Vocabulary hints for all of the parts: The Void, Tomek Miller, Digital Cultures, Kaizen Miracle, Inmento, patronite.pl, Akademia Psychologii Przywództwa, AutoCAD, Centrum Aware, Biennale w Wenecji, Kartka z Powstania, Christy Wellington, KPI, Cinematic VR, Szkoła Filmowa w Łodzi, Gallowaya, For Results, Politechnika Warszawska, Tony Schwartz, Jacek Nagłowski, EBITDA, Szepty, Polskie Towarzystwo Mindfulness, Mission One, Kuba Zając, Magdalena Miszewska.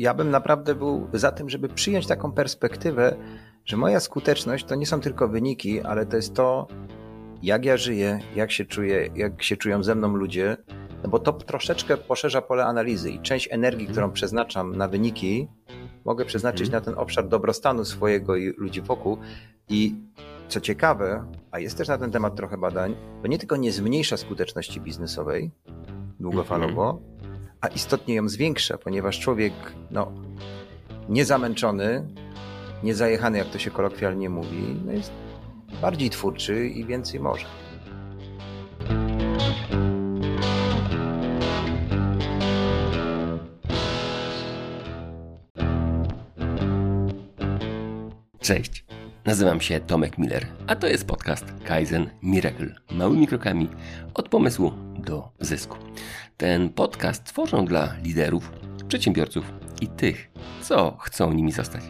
ja bym naprawdę był za tym, żeby przyjąć taką perspektywę, że moja skuteczność to nie są tylko wyniki, ale to jest to, jak ja żyję, jak się czuję, jak się czują ze mną ludzie, no bo to troszeczkę poszerza pole analizy i część energii, którą przeznaczam na wyniki, mogę przeznaczyć na ten obszar dobrostanu swojego i ludzi wokół. I co ciekawe, a jest też na ten temat trochę badań, to nie tylko nie zmniejsza skuteczności biznesowej długofalowo, a istotnie ją zwiększa, ponieważ człowiek niezamęczony, niezajechany, jak to się kolokwialnie mówi, no jest bardziej twórczy i więcej może. Cześć, nazywam się Tomek Miller, a to jest podcast Kaizen Miracle. Małymi krokami od pomysłu do zysku. Ten podcast tworzę dla liderów, przedsiębiorców i tych, co chcą nimi zostać.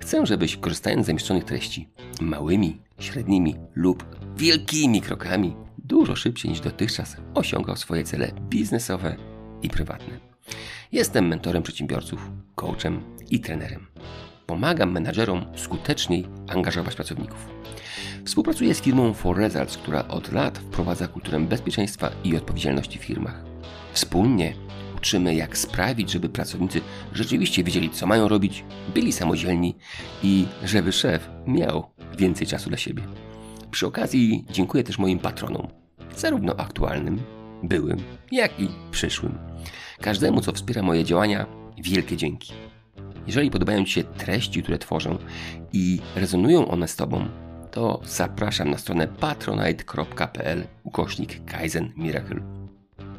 Chcę, żebyś korzystając z zamieszczonych treści małymi, średnimi lub wielkimi krokami dużo szybciej niż dotychczas osiągał swoje cele biznesowe i prywatne. Jestem mentorem przedsiębiorców, coachem i trenerem. Pomagam menadżerom skuteczniej angażować pracowników. Współpracuję z firmą For Results, która od lat wprowadza kulturę bezpieczeństwa i odpowiedzialności w firmach. Wspólnie uczymy, jak sprawić, żeby pracownicy rzeczywiście wiedzieli, co mają robić, byli samodzielni i żeby szef miał więcej czasu dla siebie. Przy okazji dziękuję też moim patronom, zarówno aktualnym, byłym, jak i przyszłym. Każdemu, co wspiera moje działania, wielkie dzięki. Jeżeli podobają Ci się treści, które tworzę i rezonują one z Tobą, to zapraszam na stronę patronite.pl /Kaizen Miracle.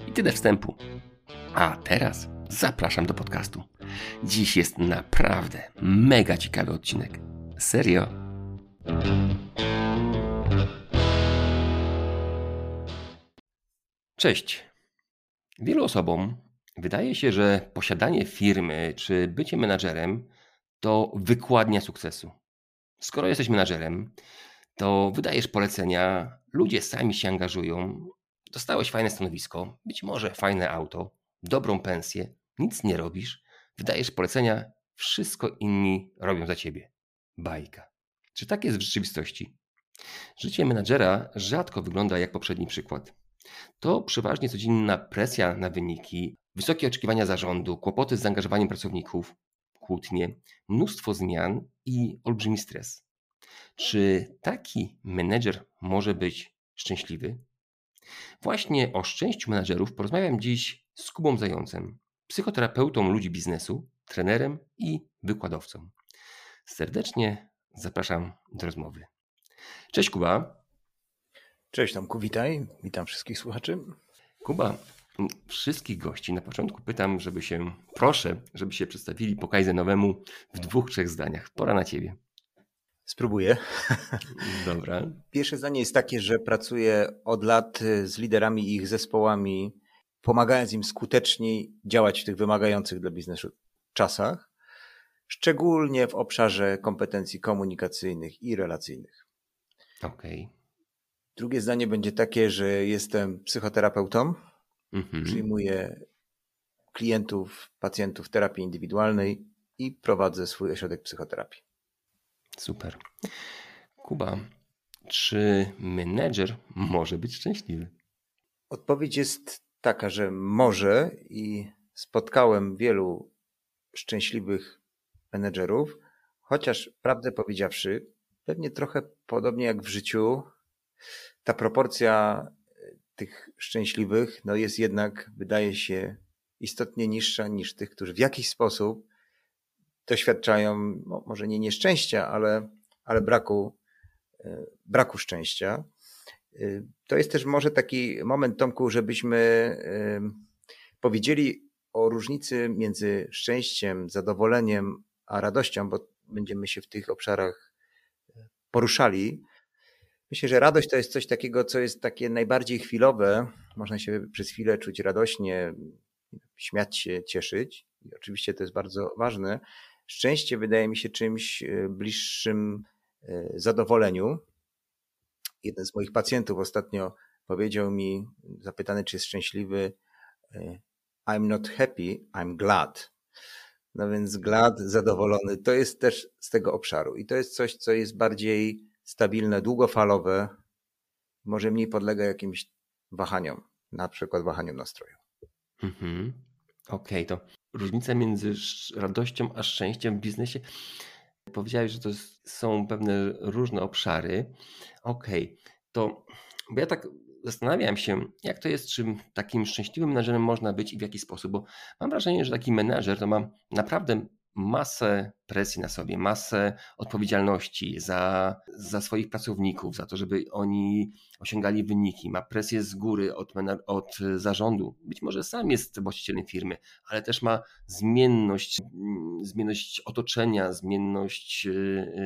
I tyle wstępu. A teraz zapraszam do podcastu. Dziś jest naprawdę mega ciekawy odcinek. Serio. Cześć. Wielu osobom wydaje się, że posiadanie firmy czy bycie menadżerem to wykładnia sukcesu. Skoro jesteś menadżerem, to wydajesz polecenia, ludzie sami się angażują, dostałeś fajne stanowisko, być może fajne auto, dobrą pensję, nic nie robisz, wydajesz polecenia, wszystko inni robią za ciebie. Bajka. Czy tak jest w rzeczywistości? Życie menadżera rzadko wygląda jak poprzedni przykład. To przeważnie codzienna presja na wyniki, wysokie oczekiwania zarządu, kłopoty z zaangażowaniem pracowników, kłótnie, mnóstwo zmian i olbrzymi stres. Czy taki menedżer może być szczęśliwy? Właśnie o szczęściu menedżerów porozmawiam dziś z Kubą Zającem, psychoterapeutą ludzi biznesu, trenerem i wykładowcą. Serdecznie zapraszam do rozmowy. Cześć Kuba. Cześć Tomku, witaj. Witam wszystkich słuchaczy. Kuba, wszystkich gości na początku pytam, żeby się przedstawili po kaizenowemu w 2-3 zdaniach. Pora na ciebie. Spróbuję. Dobra. Pierwsze zdanie jest takie, że pracuję od lat z liderami i ich zespołami, pomagając im skuteczniej działać w tych wymagających dla biznesu czasach, szczególnie w obszarze kompetencji komunikacyjnych i relacyjnych. Okej. Drugie zdanie będzie takie, że jestem psychoterapeutą. Przyjmuję klientów, pacjentów terapii indywidualnej i prowadzę swój ośrodek psychoterapii. Super. Kuba, czy menedżer może być szczęśliwy? Odpowiedź jest taka, że może i spotkałem wielu szczęśliwych menedżerów, chociaż prawdę powiedziawszy, pewnie trochę podobnie jak w życiu, ta proporcja tych szczęśliwych jest jednak, wydaje się, istotnie niższa niż tych, którzy w jakiś sposób doświadczają, może nie nieszczęścia, ale braku szczęścia. To jest też może taki moment, Tomku, żebyśmy powiedzieli o różnicy między szczęściem, zadowoleniem a radością, bo będziemy się w tych obszarach poruszali. Myślę, że radość to jest coś takiego, co jest takie najbardziej chwilowe. Można się przez chwilę czuć radośnie, śmiać się, cieszyć. I oczywiście to jest bardzo ważne. Szczęście wydaje mi się czymś bliższym zadowoleniu. Jeden z moich pacjentów ostatnio powiedział mi, zapytany czy jest szczęśliwy, I'm not happy, I'm glad. no więc glad, zadowolony, to jest też z tego obszaru i to jest coś, co jest bardziej stabilne, długofalowe, może mniej podlega jakimś wahaniom, na przykład wahaniom nastroju. Mhm. Okej, to różnica między radością a szczęściem w biznesie. Powiedziałeś, że to są pewne różne obszary. Okej, to bo ja tak zastanawiam się, jak to jest, czy takim szczęśliwym menadżerem można być i w jaki sposób, bo mam wrażenie, że taki menadżer to ma naprawdę masę presji na sobie, masę odpowiedzialności za swoich pracowników, za to, żeby oni osiągali wyniki, ma presję z góry od zarządu, być może sam jest właścicielem firmy, ale też ma zmienność otoczenia, zmienność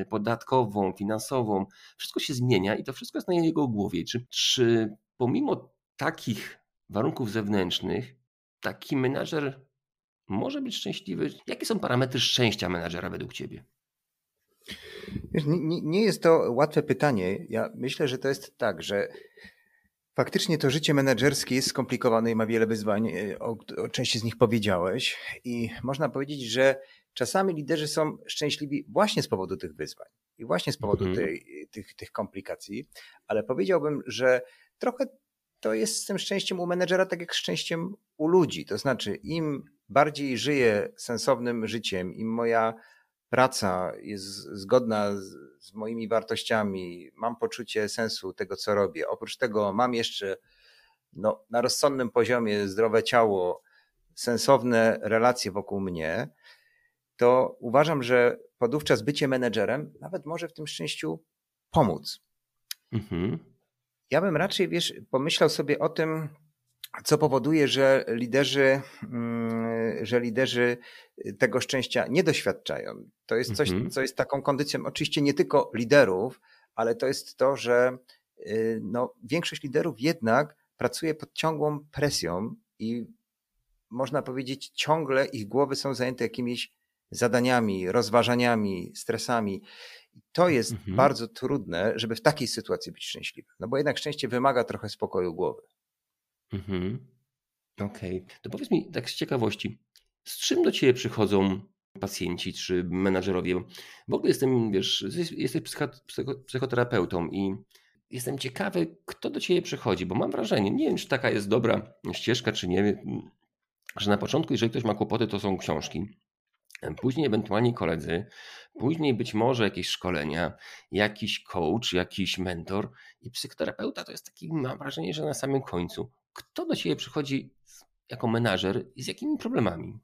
podatkową, finansową, wszystko się zmienia i to wszystko jest na jego głowie. Czy pomimo takich warunków zewnętrznych taki menadżer może być szczęśliwy? Jakie są parametry szczęścia menadżera według ciebie? Nie jest to łatwe pytanie. Ja myślę, że to jest tak, że faktycznie to życie menedżerskie jest skomplikowane i ma wiele wyzwań. O części z nich powiedziałeś i można powiedzieć, że czasami liderzy są szczęśliwi właśnie z powodu tych wyzwań i właśnie z powodu tych komplikacji, ale powiedziałbym, że trochę to jest z tym szczęściem u menedżera tak jak szczęściem u ludzi. To znaczy im bardziej żyję sensownym życiem, im moja praca jest zgodna z moimi wartościami, mam poczucie sensu tego, co robię. Oprócz tego mam jeszcze na rozsądnym poziomie zdrowe ciało, sensowne relacje wokół mnie, to uważam, że podówczas bycie menedżerem nawet może w tym szczęściu pomóc. Mhm. Ja bym raczej, pomyślał sobie o tym, co powoduje, że liderzy tego szczęścia nie doświadczają. To jest coś, co jest taką kondycją oczywiście nie tylko liderów, ale to jest to, że większość liderów jednak pracuje pod ciągłą presją i można powiedzieć ciągle ich głowy są zajęte jakimiś zadaniami, rozważaniami, stresami. To jest bardzo trudne, żeby w takiej sytuacji być szczęśliwym, bo jednak szczęście wymaga trochę spokoju głowy. Okej. To powiedz mi tak z ciekawości, z czym do ciebie przychodzą pacjenci czy menadżerowie? W ogóle jesteś psychoterapeutą i jestem ciekawy, kto do ciebie przychodzi, bo mam wrażenie, nie wiem, czy taka jest dobra ścieżka, czy nie, że na początku, jeżeli ktoś ma kłopoty, to są książki. Później ewentualnie koledzy, później być może jakieś szkolenia, jakiś coach, jakiś mentor i psychoterapeuta to jest taki, mam wrażenie, że na samym końcu. Kto do ciebie przychodzi jako menadżer i z jakimi problemami?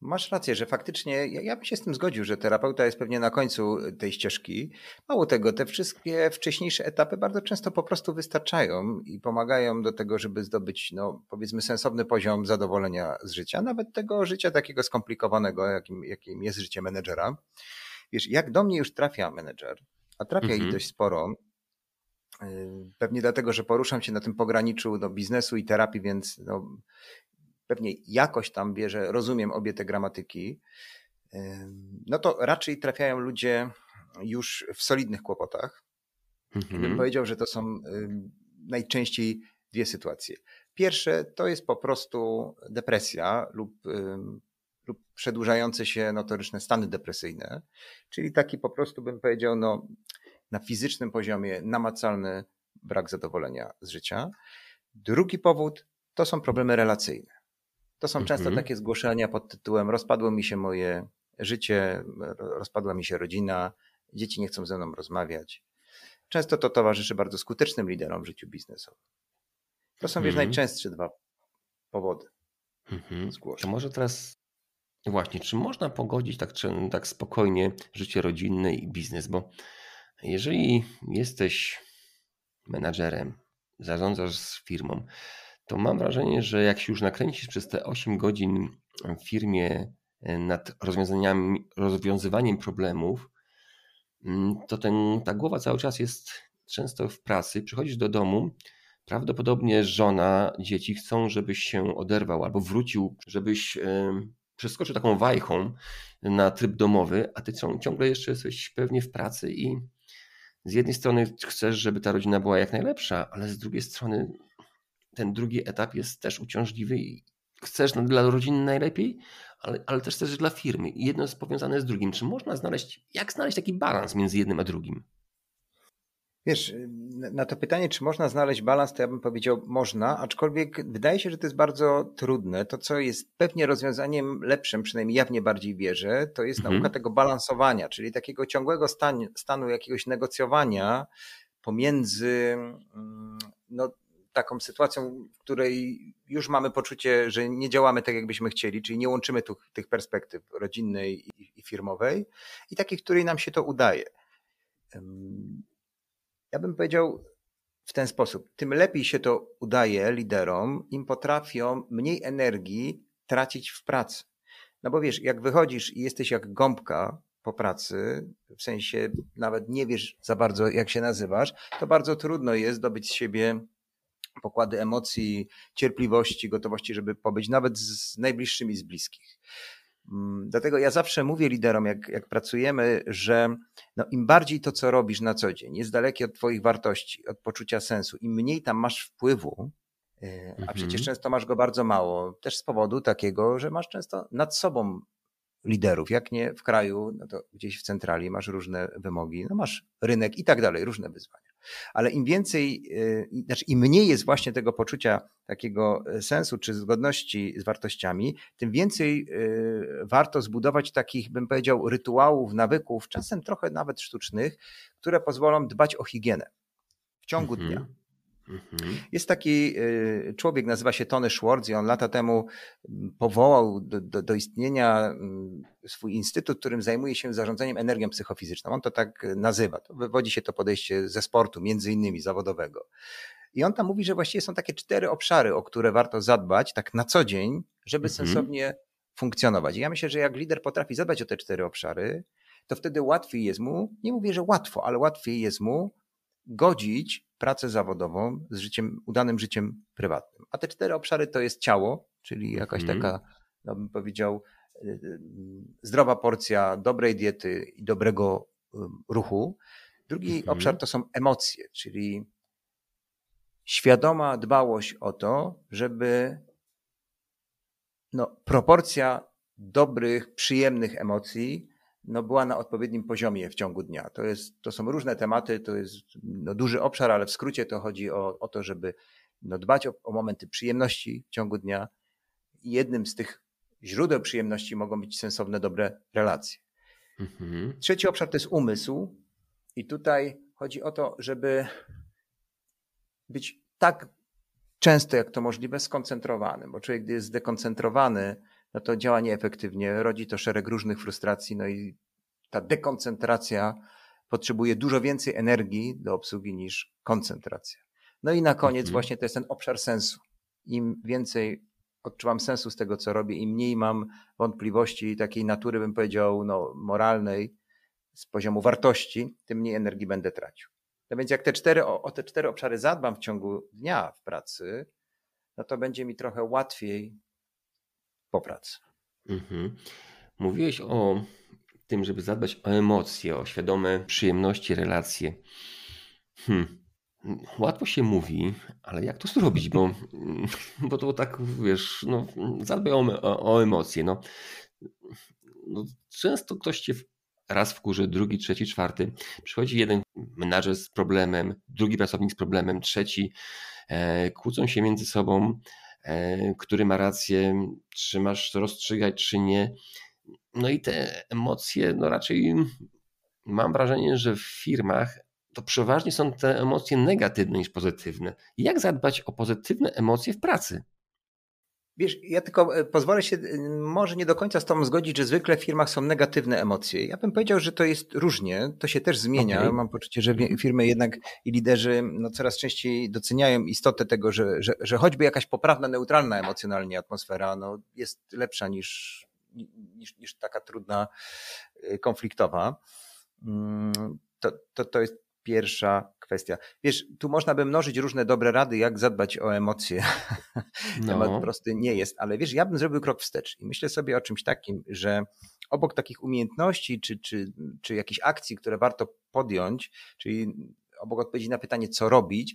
Masz rację, że faktycznie ja bym się z tym zgodził, że terapeuta jest pewnie na końcu tej ścieżki. Mało tego, te wszystkie wcześniejsze etapy bardzo często po prostu wystarczają i pomagają do tego, żeby zdobyć powiedzmy sensowny poziom zadowolenia z życia, nawet tego życia takiego skomplikowanego, jakim jest życie menedżera. Jak do mnie już trafia menedżer, a trafia ich dość sporo, pewnie dlatego, że poruszam się na tym pograniczu biznesu i terapii, więc pewnie jakoś tam rozumiem obie te gramatyki, to raczej trafiają ludzie już w solidnych kłopotach. Bym powiedział, że to są najczęściej dwie sytuacje. Pierwsze to jest po prostu depresja lub przedłużające się notoryczne stany depresyjne, czyli taki po prostu bym powiedział na fizycznym poziomie namacalny brak zadowolenia z życia. Drugi powód to są problemy relacyjne. To są często takie zgłoszenia pod tytułem rozpadło mi się moje życie, rozpadła mi się rodzina, dzieci nie chcą ze mną rozmawiać. Często to towarzyszy bardzo skutecznym liderom w życiu biznesowym. To są najczęstsze dwa powody zgłoszeń. To może teraz właśnie, czy można pogodzić tak spokojnie życie rodzinne i biznes, bo jeżeli jesteś menadżerem, zarządzasz firmą, to mam wrażenie, że jak się już nakręcisz przez te 8 godzin w firmie nad rozwiązywaniem problemów, to ta głowa cały czas jest często w pracy. Przychodzisz do domu, prawdopodobnie żona, dzieci chcą, żebyś się oderwał albo wrócił, żebyś przeskoczył taką wajchą na tryb domowy, a ty ciągle jeszcze jesteś pewnie w pracy i z jednej strony chcesz, żeby ta rodzina była jak najlepsza, ale z drugiej strony ten drugi etap jest też uciążliwy i chcesz dla rodziny najlepiej, ale też chcesz dla firmy. I jedno jest powiązane z drugim. Czy można znaleźć, jak znaleźć taki balans między jednym a drugim? Wiesz, na to pytanie, czy można znaleźć balans, to ja bym powiedział można, aczkolwiek wydaje się, że to jest bardzo trudne. To, co jest pewnie rozwiązaniem lepszym, przynajmniej ja w nie bardziej wierzę, to jest nauka tego balansowania, czyli takiego ciągłego stanu jakiegoś negocjowania pomiędzy taką sytuacją, w której już mamy poczucie, że nie działamy tak, jakbyśmy chcieli, czyli nie łączymy tych perspektyw rodzinnej i firmowej i takiej, której nam się to udaje. Ja bym powiedział w ten sposób, tym lepiej się to udaje liderom, im potrafią mniej energii tracić w pracy. No bo wiesz, jak wychodzisz i jesteś jak gąbka po pracy, w sensie nawet nie wiesz za bardzo jak się nazywasz, to bardzo trudno jest dobyć z siebie pokłady emocji, cierpliwości, gotowości, żeby pobyć nawet z najbliższymi z bliskich. Dlatego ja zawsze mówię liderom, jak pracujemy, że im bardziej to, co robisz na co dzień, jest dalekie od twoich wartości, od poczucia sensu, im mniej tam masz wpływu, a przecież często masz go bardzo mało, też z powodu takiego, że masz często nad sobą liderów, jak nie w kraju, to gdzieś w centrali masz różne wymogi, masz rynek i tak dalej, różne wyzwania. Ale im więcej, im mniej jest właśnie tego poczucia takiego sensu czy zgodności z wartościami, tym więcej warto zbudować takich, bym powiedział, rytuałów, nawyków, czasem trochę nawet sztucznych, które pozwolą dbać o higienę w ciągu dnia. Jest taki człowiek, nazywa się Tony Schwartz i on lata temu powołał do istnienia swój instytut, którym zajmuje się zarządzaniem energią psychofizyczną. On to tak nazywa. To wywodzi się to podejście ze sportu, między innymi zawodowego. I on tam mówi, że właściwie są takie 4 obszary, o które warto zadbać tak na co dzień, żeby sensownie funkcjonować. I ja myślę, że jak lider potrafi zadbać o te 4 obszary, to wtedy łatwiej jest mu, nie mówię, że łatwo, ale łatwiej jest mu godzić pracę zawodową z życiem, udanym życiem prywatnym. A te 4 obszary to jest ciało, czyli jakaś taka, bym powiedział, zdrowa porcja dobrej diety i dobrego ruchu. Drugi obszar to są emocje, czyli świadoma dbałość o to, żeby proporcja dobrych, przyjemnych emocji była na odpowiednim poziomie w ciągu dnia. To są różne tematy, to jest duży obszar, ale w skrócie to chodzi o to, żeby dbać o momenty przyjemności w ciągu dnia. I jednym z tych źródeł przyjemności mogą być sensowne, dobre relacje. Trzeci obszar to jest umysł i tutaj chodzi o to, żeby być tak często jak to możliwe skoncentrowanym, bo człowiek, gdy jest zdekoncentrowany, to działa nieefektywnie, rodzi to szereg różnych frustracji, i ta dekoncentracja potrzebuje dużo więcej energii do obsługi niż koncentracja. I na koniec właśnie to jest ten obszar sensu. Im więcej odczuwam sensu z tego, co robię, im mniej mam wątpliwości takiej natury, bym powiedział, moralnej, z poziomu wartości, tym mniej energii będę tracił. No więc jak te 4 obszary zadbam w ciągu dnia w pracy, to będzie mi trochę łatwiej po pracy. Mówiłeś o tym, żeby zadbać o emocje, o świadome przyjemności, relacje. Łatwo się mówi, ale jak to zrobić? Bo to tak, wiesz, zadbaj o emocje. Często ktoś cię raz wkurzy, drugi, trzeci, czwarty. Przychodzi jeden menadżer z problemem, drugi pracownik z problemem, trzeci. Kłócą się między sobą, który ma rację, czy masz to rozstrzygać, czy nie. I te emocje, raczej mam wrażenie, że w firmach to przeważnie są te emocje negatywne niż pozytywne. Jak zadbać o pozytywne emocje w pracy? Wiesz, ja tylko pozwolę się może nie do końca z tobą zgodzić, że zwykle w firmach są negatywne emocje. Ja bym powiedział, że to jest różnie, to się też zmienia. Okay. Mam poczucie, że firmy jednak i liderzy coraz częściej doceniają istotę tego, że choćby jakaś poprawna, neutralna emocjonalnie atmosfera jest lepsza niż taka trudna, konfliktowa. To jest pierwsza kwestia. Wiesz, tu można by mnożyć różne dobre rady, jak zadbać o emocje. Temat prosty nie jest, ale wiesz, ja bym zrobił krok wstecz i myślę sobie o czymś takim, że obok takich umiejętności czy jakichś akcji, które warto podjąć, czyli obok odpowiedzi na pytanie, co robić,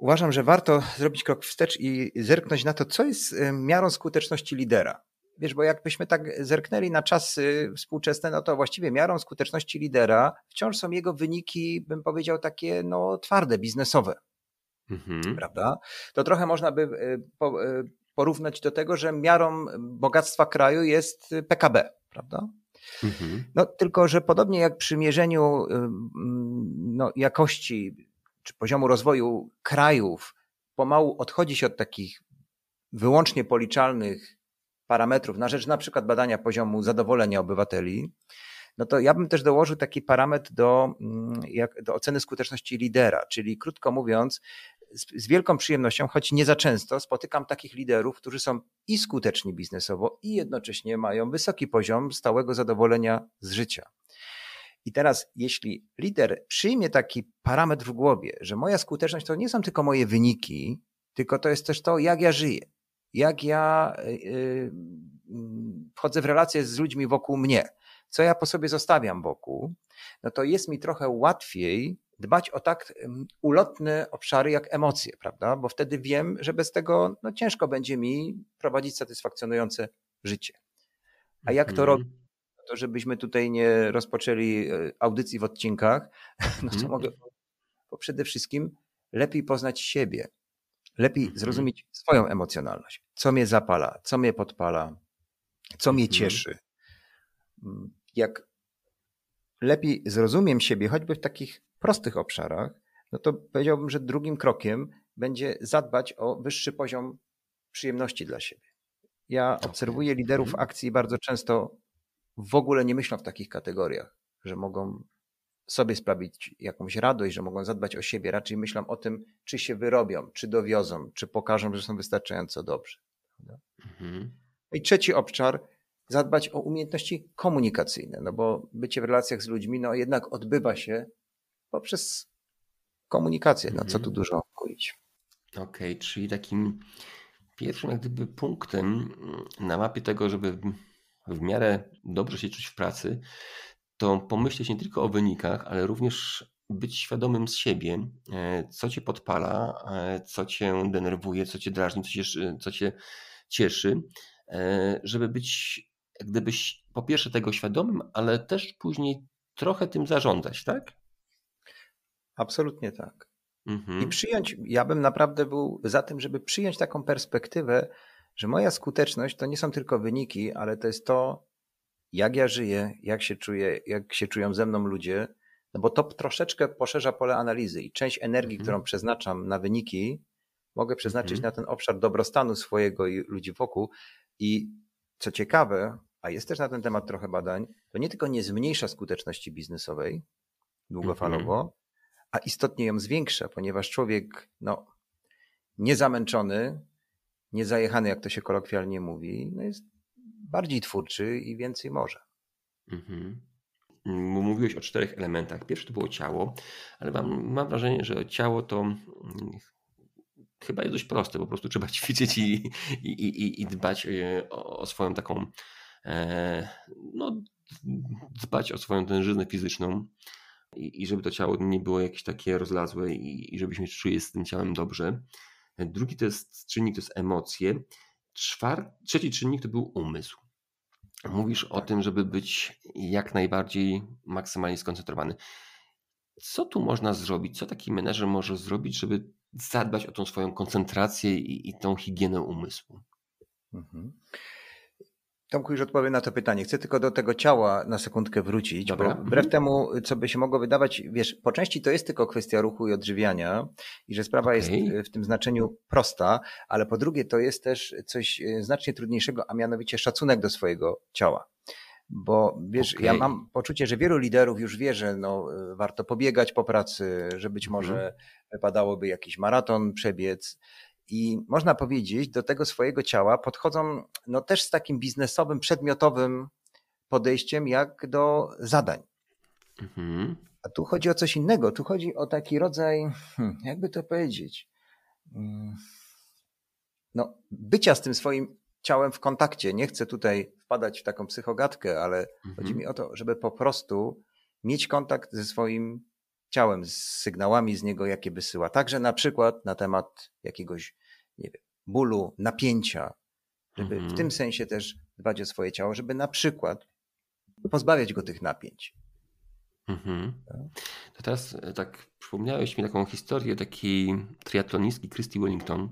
Uważam, że warto zrobić krok wstecz i zerknąć na to, co jest miarą skuteczności lidera. Wiesz, bo jakbyśmy tak zerknęli na czasy współczesne, no to właściwie miarą skuteczności lidera wciąż są jego wyniki, bym powiedział, takie no twarde, biznesowe. Mhm. Prawda? To trochę można by porównać do tego, że miarą bogactwa kraju jest PKB, prawda? Mhm. No tylko, że podobnie jak przy mierzeniu jakości czy poziomu rozwoju krajów pomału odchodzi się od takich wyłącznie policzalnych parametrów na rzecz na przykład badania poziomu zadowolenia obywateli, no to ja bym też dołożył taki parametr do oceny skuteczności lidera, czyli krótko mówiąc, z wielką przyjemnością, choć nie za często, spotykam takich liderów, którzy są i skuteczni biznesowo i jednocześnie mają wysoki poziom stałego zadowolenia z życia. I teraz jeśli lider przyjmie taki parametr w głowie, że moja skuteczność to nie są tylko moje wyniki, tylko to jest też to, jak ja żyję, jak ja wchodzę w relacje z ludźmi wokół mnie, co ja po sobie zostawiam wokół, no to jest mi trochę łatwiej dbać o tak ulotne obszary jak emocje, prawda? Bo wtedy wiem, że bez tego no, ciężko będzie mi prowadzić satysfakcjonujące życie. A jak to robię? To żebyśmy tutaj nie rozpoczęli audycji w odcinkach, no to mogę bo przede wszystkim lepiej poznać siebie, lepiej zrozumieć swoją emocjonalność, co mnie zapala, co mnie podpala, co mnie cieszy. Jak lepiej zrozumiem siebie, choćby w takich prostych obszarach, no to powiedziałbym, że drugim krokiem będzie zadbać o wyższy poziom przyjemności dla siebie. Ja obserwuję liderów akcji bardzo często w ogóle nie myślą w takich kategoriach, że mogą sobie sprawić jakąś radość, że mogą zadbać o siebie. Raczej myślą o tym, czy się wyrobią, czy dowiozą, czy pokażą, że są wystarczająco dobrzy. I trzeci obszar, zadbać o umiejętności komunikacyjne, no bo bycie w relacjach z ludźmi no jednak odbywa się poprzez komunikację, no co tu dużo mówić. Okej, czyli takim pierwszym jak gdyby punktem na mapie tego, żeby w miarę dobrze się czuć w pracy, to pomyśleć nie tylko o wynikach, ale również być świadomym z siebie, co cię podpala, co cię denerwuje, co cię drażni, co cię cieszy, żeby być jak gdybyś po pierwsze tego świadomym, ale też później trochę tym zarządzać, tak? Absolutnie tak. I przyjąć, ja bym naprawdę był za tym, żeby przyjąć taką perspektywę, że moja skuteczność to nie są tylko wyniki, ale to jest to, jak ja żyję, jak się czuję, jak się czują ze mną ludzie, no bo to troszeczkę poszerza pole analizy i część energii, którą przeznaczam na wyniki, mogę przeznaczyć na ten obszar dobrostanu swojego i ludzi wokół. I co ciekawe, a jest też na ten temat trochę badań, to nie tylko nie zmniejsza skuteczności biznesowej długofalowo, a istotnie ją zwiększa, ponieważ człowiek no, niezamęczony, niezajechany, jak to się kolokwialnie mówi, no jest bardziej twórczy i więcej może. Mówiłeś o 4 elementach. Pierwszy to było ciało, ale mam wrażenie, że ciało to chyba jest dość proste, po prostu trzeba ćwiczyć i dbać o swoją taką, dbać o swoją tężyznę fizyczną i żeby to ciało nie było jakieś takie rozlazłe i żebyśmy się czuli z tym ciałem dobrze. Drugi to jest czynnik, to jest emocje. Trzeci czynnik to był umysł. Mówisz o tym, żeby być jak najbardziej maksymalnie skoncentrowany. Co tu można zrobić? Co taki menedżer może zrobić, żeby zadbać o tą swoją koncentrację i tą higienę umysłu? Tomku, już odpowiem na to pytanie. Chcę tylko do tego ciała na sekundkę wrócić, bo wbrew temu, co by się mogło wydawać, wiesz, po części to jest tylko kwestia ruchu i odżywiania i że sprawa jest w tym znaczeniu prosta, ale po drugie to jest też coś znacznie trudniejszego, a mianowicie szacunek do swojego ciała. Bo wiesz, ja mam poczucie, że wielu liderów już wie, że no, warto pobiegać po pracy, że być może wypadałoby jakiś maraton przebiec. I można powiedzieć, do tego swojego ciała podchodzą no, też z takim biznesowym, przedmiotowym podejściem jak do zadań. A tu chodzi o coś innego. Tu chodzi o taki rodzaj, jakby to powiedzieć, no, bycia z tym swoim ciałem w kontakcie. Nie chcę tutaj wpadać w taką psychogatkę, ale chodzi mi o to, żeby po prostu mieć kontakt ze swoim ciałem, z sygnałami z niego, jakie wysyła. Także na przykład na temat jakiegoś, nie wiem, bólu, napięcia, żeby w tym sensie też dbać o swoje ciało, żeby na przykład pozbawiać go tych napięć. To teraz tak przypomniałeś mi taką historię takiej triatlonistki Christy Wellington.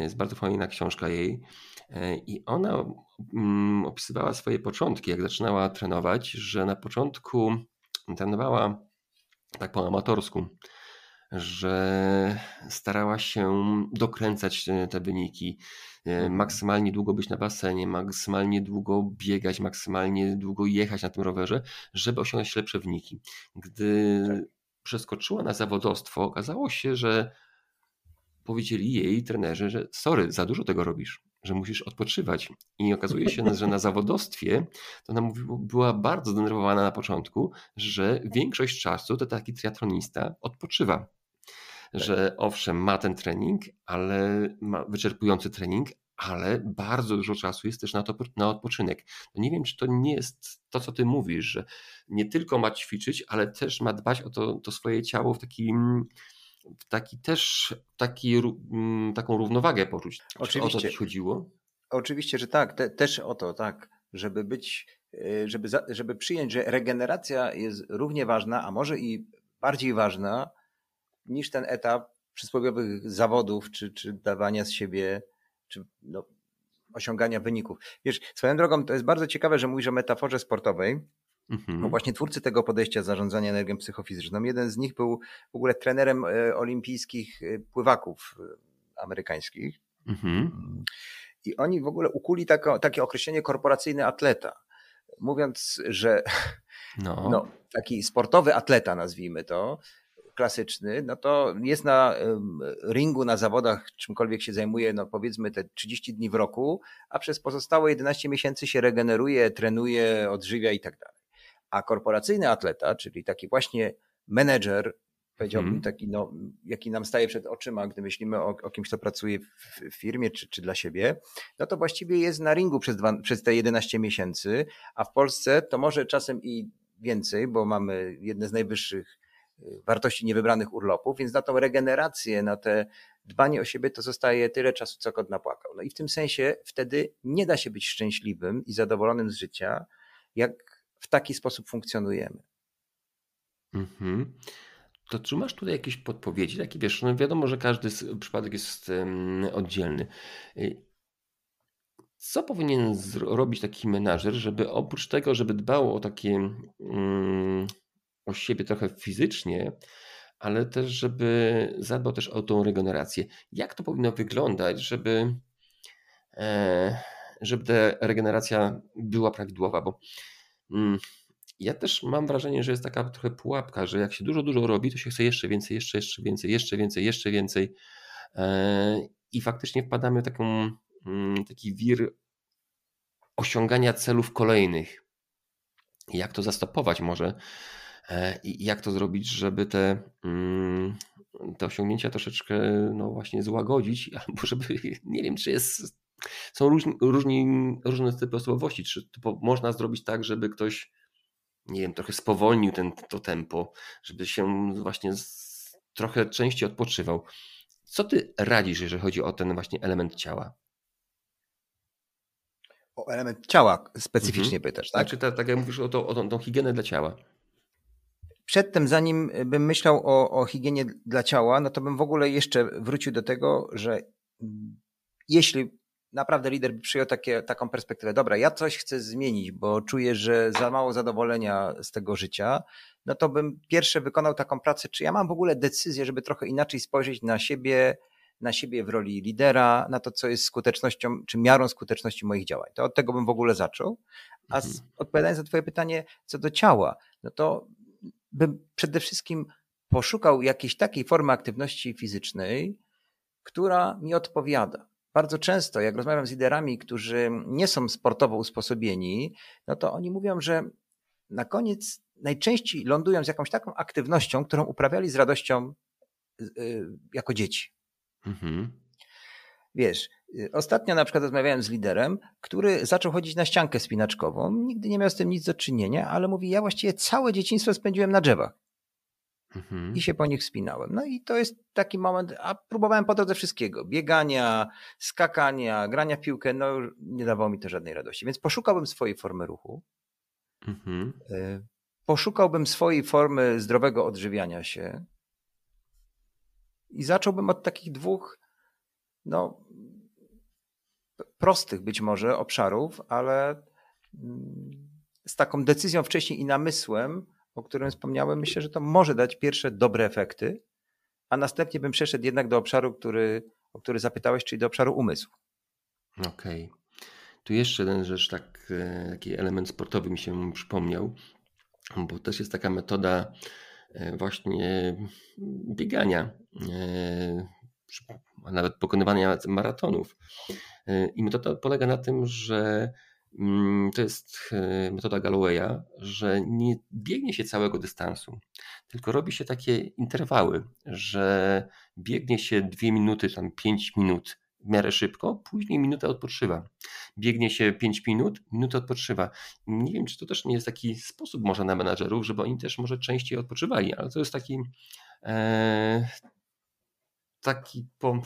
Jest bardzo fajna książka jej i ona opisywała swoje początki, jak zaczynała trenować, że na początku trenowała tak po amatorsku, że starała się dokręcać te wyniki, maksymalnie długo być na basenie, maksymalnie długo biegać, maksymalnie długo jechać na tym rowerze, żeby osiągnąć lepsze wyniki. Gdy przeskoczyła na zawodowstwo, okazało się, że powiedzieli jej trenerzy, że sorry, za dużo tego robisz, że musisz odpoczywać. I okazuje się, że na zawodowstwie to ona była bardzo zdenerwowana na początku, że większość czasu to taki triatlonista odpoczywa. Tak. Że owszem, ma ten trening, ale ma wyczerpujący trening, ale bardzo dużo czasu jest też na, to, na odpoczynek. No nie wiem, czy to nie jest to, co ty mówisz, że nie tylko ma ćwiczyć, ale też ma dbać o to swoje ciało w taką równowagę poczuć. Oczywiście. O to ci chodziło? Oczywiście, że tak. Też o to, tak. Żeby przyjąć, że regeneracja jest równie ważna, a może i bardziej ważna niż ten etap przysłowiowych zawodów, czy dawania z siebie, czy osiągania wyników. Wiesz, swoją drogą to jest bardzo ciekawe, że mówisz o metaforze sportowej. No właśnie twórcy tego podejścia zarządzania energią psychofizyczną. Jeden z nich był w ogóle trenerem olimpijskich pływaków amerykańskich. I oni w ogóle ukuli takie określenie korporacyjny atleta. Mówiąc, że taki sportowy atleta, nazwijmy to, klasyczny, no to jest na ringu, na zawodach, czymkolwiek się zajmuje, no powiedzmy te 30 dni w roku, a przez pozostałe 11 miesięcy się regeneruje, trenuje, odżywia i tak dalej. A korporacyjny atleta, czyli taki właśnie menedżer, powiedziałbym taki, jaki nam staje przed oczyma, gdy myślimy o kimś, kto pracuje w firmie czy dla siebie, no to właściwie jest na ringu przez te 11 miesięcy, a w Polsce to może czasem i więcej, bo mamy jedne z najwyższych wartości niewybranych urlopów, więc na tą regenerację, na te dbanie o siebie to zostaje tyle czasu, co kot napłakał. No i w tym sensie wtedy nie da się być szczęśliwym i zadowolonym z życia, jak w taki sposób funkcjonujemy. To czy masz tutaj jakieś podpowiedzi? Takie, wiesz, no wiadomo, że każdy przypadek jest oddzielny. Co powinien robić taki menadżer, żeby oprócz tego, żeby dbał o takie o siebie trochę fizycznie, ale też żeby zadbał też o tą regenerację? Jak to powinno wyglądać, żeby ta regeneracja była prawidłowa? Bo ja też mam wrażenie, że jest taka trochę pułapka, że jak się dużo robi, to się chce jeszcze więcej i faktycznie wpadamy w taki wir osiągania celów kolejnych. Jak to zastopować może i jak to zrobić, żeby te osiągnięcia troszeczkę właśnie złagodzić, albo żeby, nie wiem, czy jest... Są różne typy osobowości. Czy to można zrobić tak, żeby ktoś, nie wiem, trochę spowolnił to tempo, żeby się właśnie trochę częściej odpoczywał? Co ty radzisz, jeżeli chodzi o ten właśnie element ciała? O element ciała specyficznie pytasz, tak? Znaczy, tak jak mówisz o tą higienę dla ciała. Przedtem, zanim bym myślał o higienie dla ciała, no to bym w ogóle jeszcze wrócił do tego, że jeśli naprawdę lider by przyjął taką perspektywę. Dobra, ja coś chcę zmienić, bo czuję, że za mało zadowolenia z tego życia, no to bym pierwsze wykonał taką pracę, czy ja mam w ogóle decyzję, żeby trochę inaczej spojrzeć na siebie w roli lidera, na to, co jest skutecznością, czy miarą skuteczności moich działań. To od tego bym w ogóle zaczął. A odpowiadając na twoje pytanie co do ciała, no to bym przede wszystkim poszukał jakiejś takiej formy aktywności fizycznej, która mi odpowiada. Bardzo często, jak rozmawiam z liderami, którzy nie są sportowo usposobieni, no to oni mówią, że na koniec najczęściej lądują z jakąś taką aktywnością, którą uprawiali z radością jako dzieci. Wiesz, ostatnio na przykład rozmawiałem z liderem, który zaczął chodzić na ściankę spinaczkową, nigdy nie miał z tym nic do czynienia, ale mówi, ja właściwie całe dzieciństwo spędziłem na drzewach. i się po nich wspinałem. No i to jest taki moment, a próbowałem po drodze wszystkiego, biegania, skakania, grania w piłkę, no nie dawało mi to żadnej radości, więc poszukałbym swojej formy ruchu, poszukałbym swojej formy zdrowego odżywiania się i zacząłbym od takich dwóch, no prostych być może obszarów, ale z taką decyzją wcześniej i namysłem, o którym wspomniałem, myślę, że to może dać pierwsze dobre efekty, a następnie bym przeszedł jednak do obszaru, o który zapytałeś, czyli do obszaru umysłu. Okej. Tu jeszcze jeden rzecz, taki element sportowy mi się przypomniał, bo też jest taka metoda właśnie biegania, a nawet pokonywania maratonów. I metoda polega na tym, że to jest metoda Gallowaya, że nie biegnie się całego dystansu, tylko robi się takie interwały, że biegnie się 2 minuty, tam 5 minut w miarę szybko, później minutę odpoczywa. Biegnie się 5 minut, minutę odpoczywa. Nie wiem, czy to też nie jest taki sposób może na menadżerów, żeby oni też może częściej odpoczywali, ale to jest taki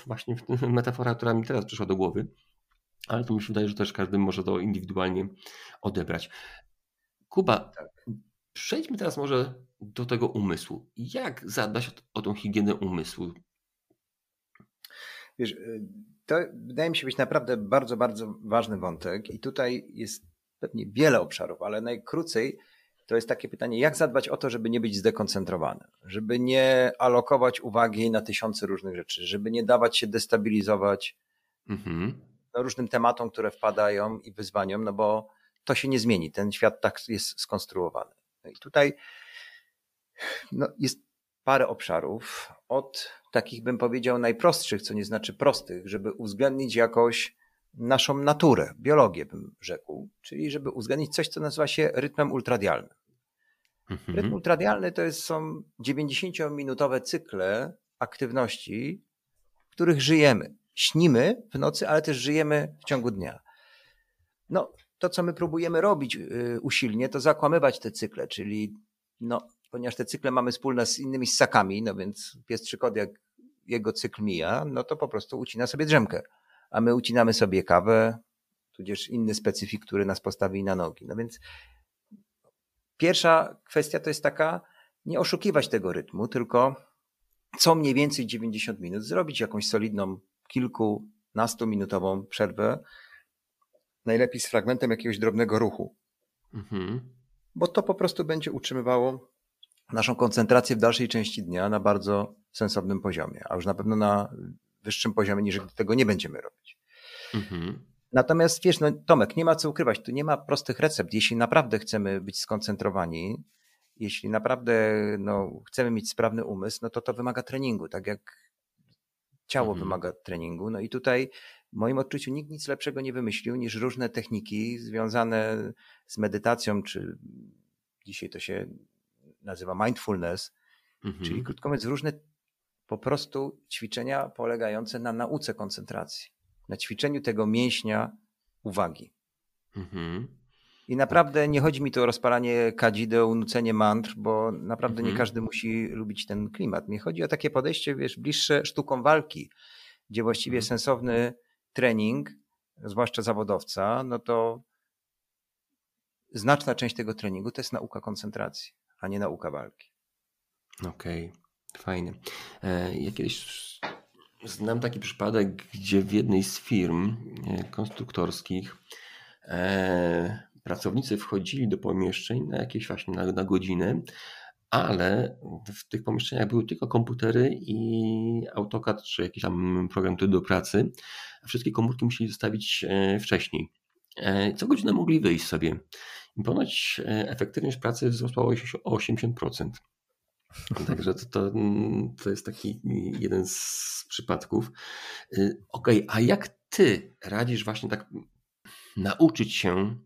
właśnie metafora, która mi teraz przyszła do głowy. Ale to mi się wydaje, że też każdy może to indywidualnie odebrać. Kuba, przejdźmy teraz może do tego umysłu. Jak zadbać o tą higienę umysłu? Wiesz, to wydaje mi się być naprawdę bardzo, bardzo ważny wątek i tutaj jest pewnie wiele obszarów, ale najkrócej to jest takie pytanie, jak zadbać o to, żeby nie być zdekoncentrowanym, żeby nie alokować uwagi na tysiące różnych rzeczy, żeby nie dawać się destabilizować różnym tematom, które wpadają i wyzwaniom, no bo to się nie zmieni. Ten świat tak jest skonstruowany. No i tutaj jest parę obszarów od takich, bym powiedział, najprostszych, co nie znaczy prostych, żeby uwzględnić jakoś naszą naturę, biologię bym rzekł, czyli żeby uwzględnić coś, co nazywa się rytmem ultradialnym. Rytm ultradialny to są 90-minutowe cykle aktywności, w których żyjemy. Śnimy w nocy, ale też żyjemy w ciągu dnia. No, to, co my próbujemy robić usilnie, to zakłamywać te cykle, czyli ponieważ te cykle mamy wspólne z innymi ssakami, no więc pies trzykot, jak jego cykl mija, no to po prostu ucina sobie drzemkę, a my ucinamy sobie kawę, tudzież inny specyfik, który nas postawi na nogi. No więc pierwsza kwestia to jest taka, nie oszukiwać tego rytmu, tylko co mniej więcej 90 minut zrobić jakąś solidną kilkunastominutową przerwę, najlepiej z fragmentem jakiegoś drobnego ruchu. Bo to po prostu będzie utrzymywało naszą koncentrację w dalszej części dnia na bardzo sensownym poziomie, a już na pewno na wyższym poziomie, niż gdy tego nie będziemy robić. Natomiast wiesz, Tomek, nie ma co ukrywać, tu nie ma prostych recept. Jeśli naprawdę chcemy być skoncentrowani, jeśli naprawdę chcemy mieć sprawny umysł, no to wymaga treningu, tak jak ciało wymaga treningu. No i tutaj w moim odczuciu nikt nic lepszego nie wymyślił niż różne techniki związane z medytacją, czy dzisiaj to się nazywa mindfulness, czyli krótko mówiąc różne po prostu ćwiczenia polegające na nauce koncentracji, na ćwiczeniu tego mięśnia uwagi. I naprawdę nie chodzi mi tu o rozpalanie kadzideł, nucenie mantr, bo naprawdę nie każdy musi lubić ten klimat. Mnie chodzi o takie podejście, wiesz, bliższe sztukom walki, gdzie właściwie sensowny trening, zwłaszcza zawodowca, no to znaczna część tego treningu to jest nauka koncentracji, a nie nauka walki. Okej, fajnie. Ja kiedyś znam taki przypadek, gdzie w jednej z firm konstruktorskich pracownicy wchodzili do pomieszczeń na jakieś właśnie na godzinę, ale w tych pomieszczeniach były tylko komputery i AutoCAD czy jakiś tam program do pracy. Wszystkie komórki musieli zostawić wcześniej. Co godzinę mogli wyjść sobie. I ponoć efektywność pracy wzrosła o 80%. Także to jest taki jeden z przypadków. Okej, a jak ty radzisz właśnie tak nauczyć się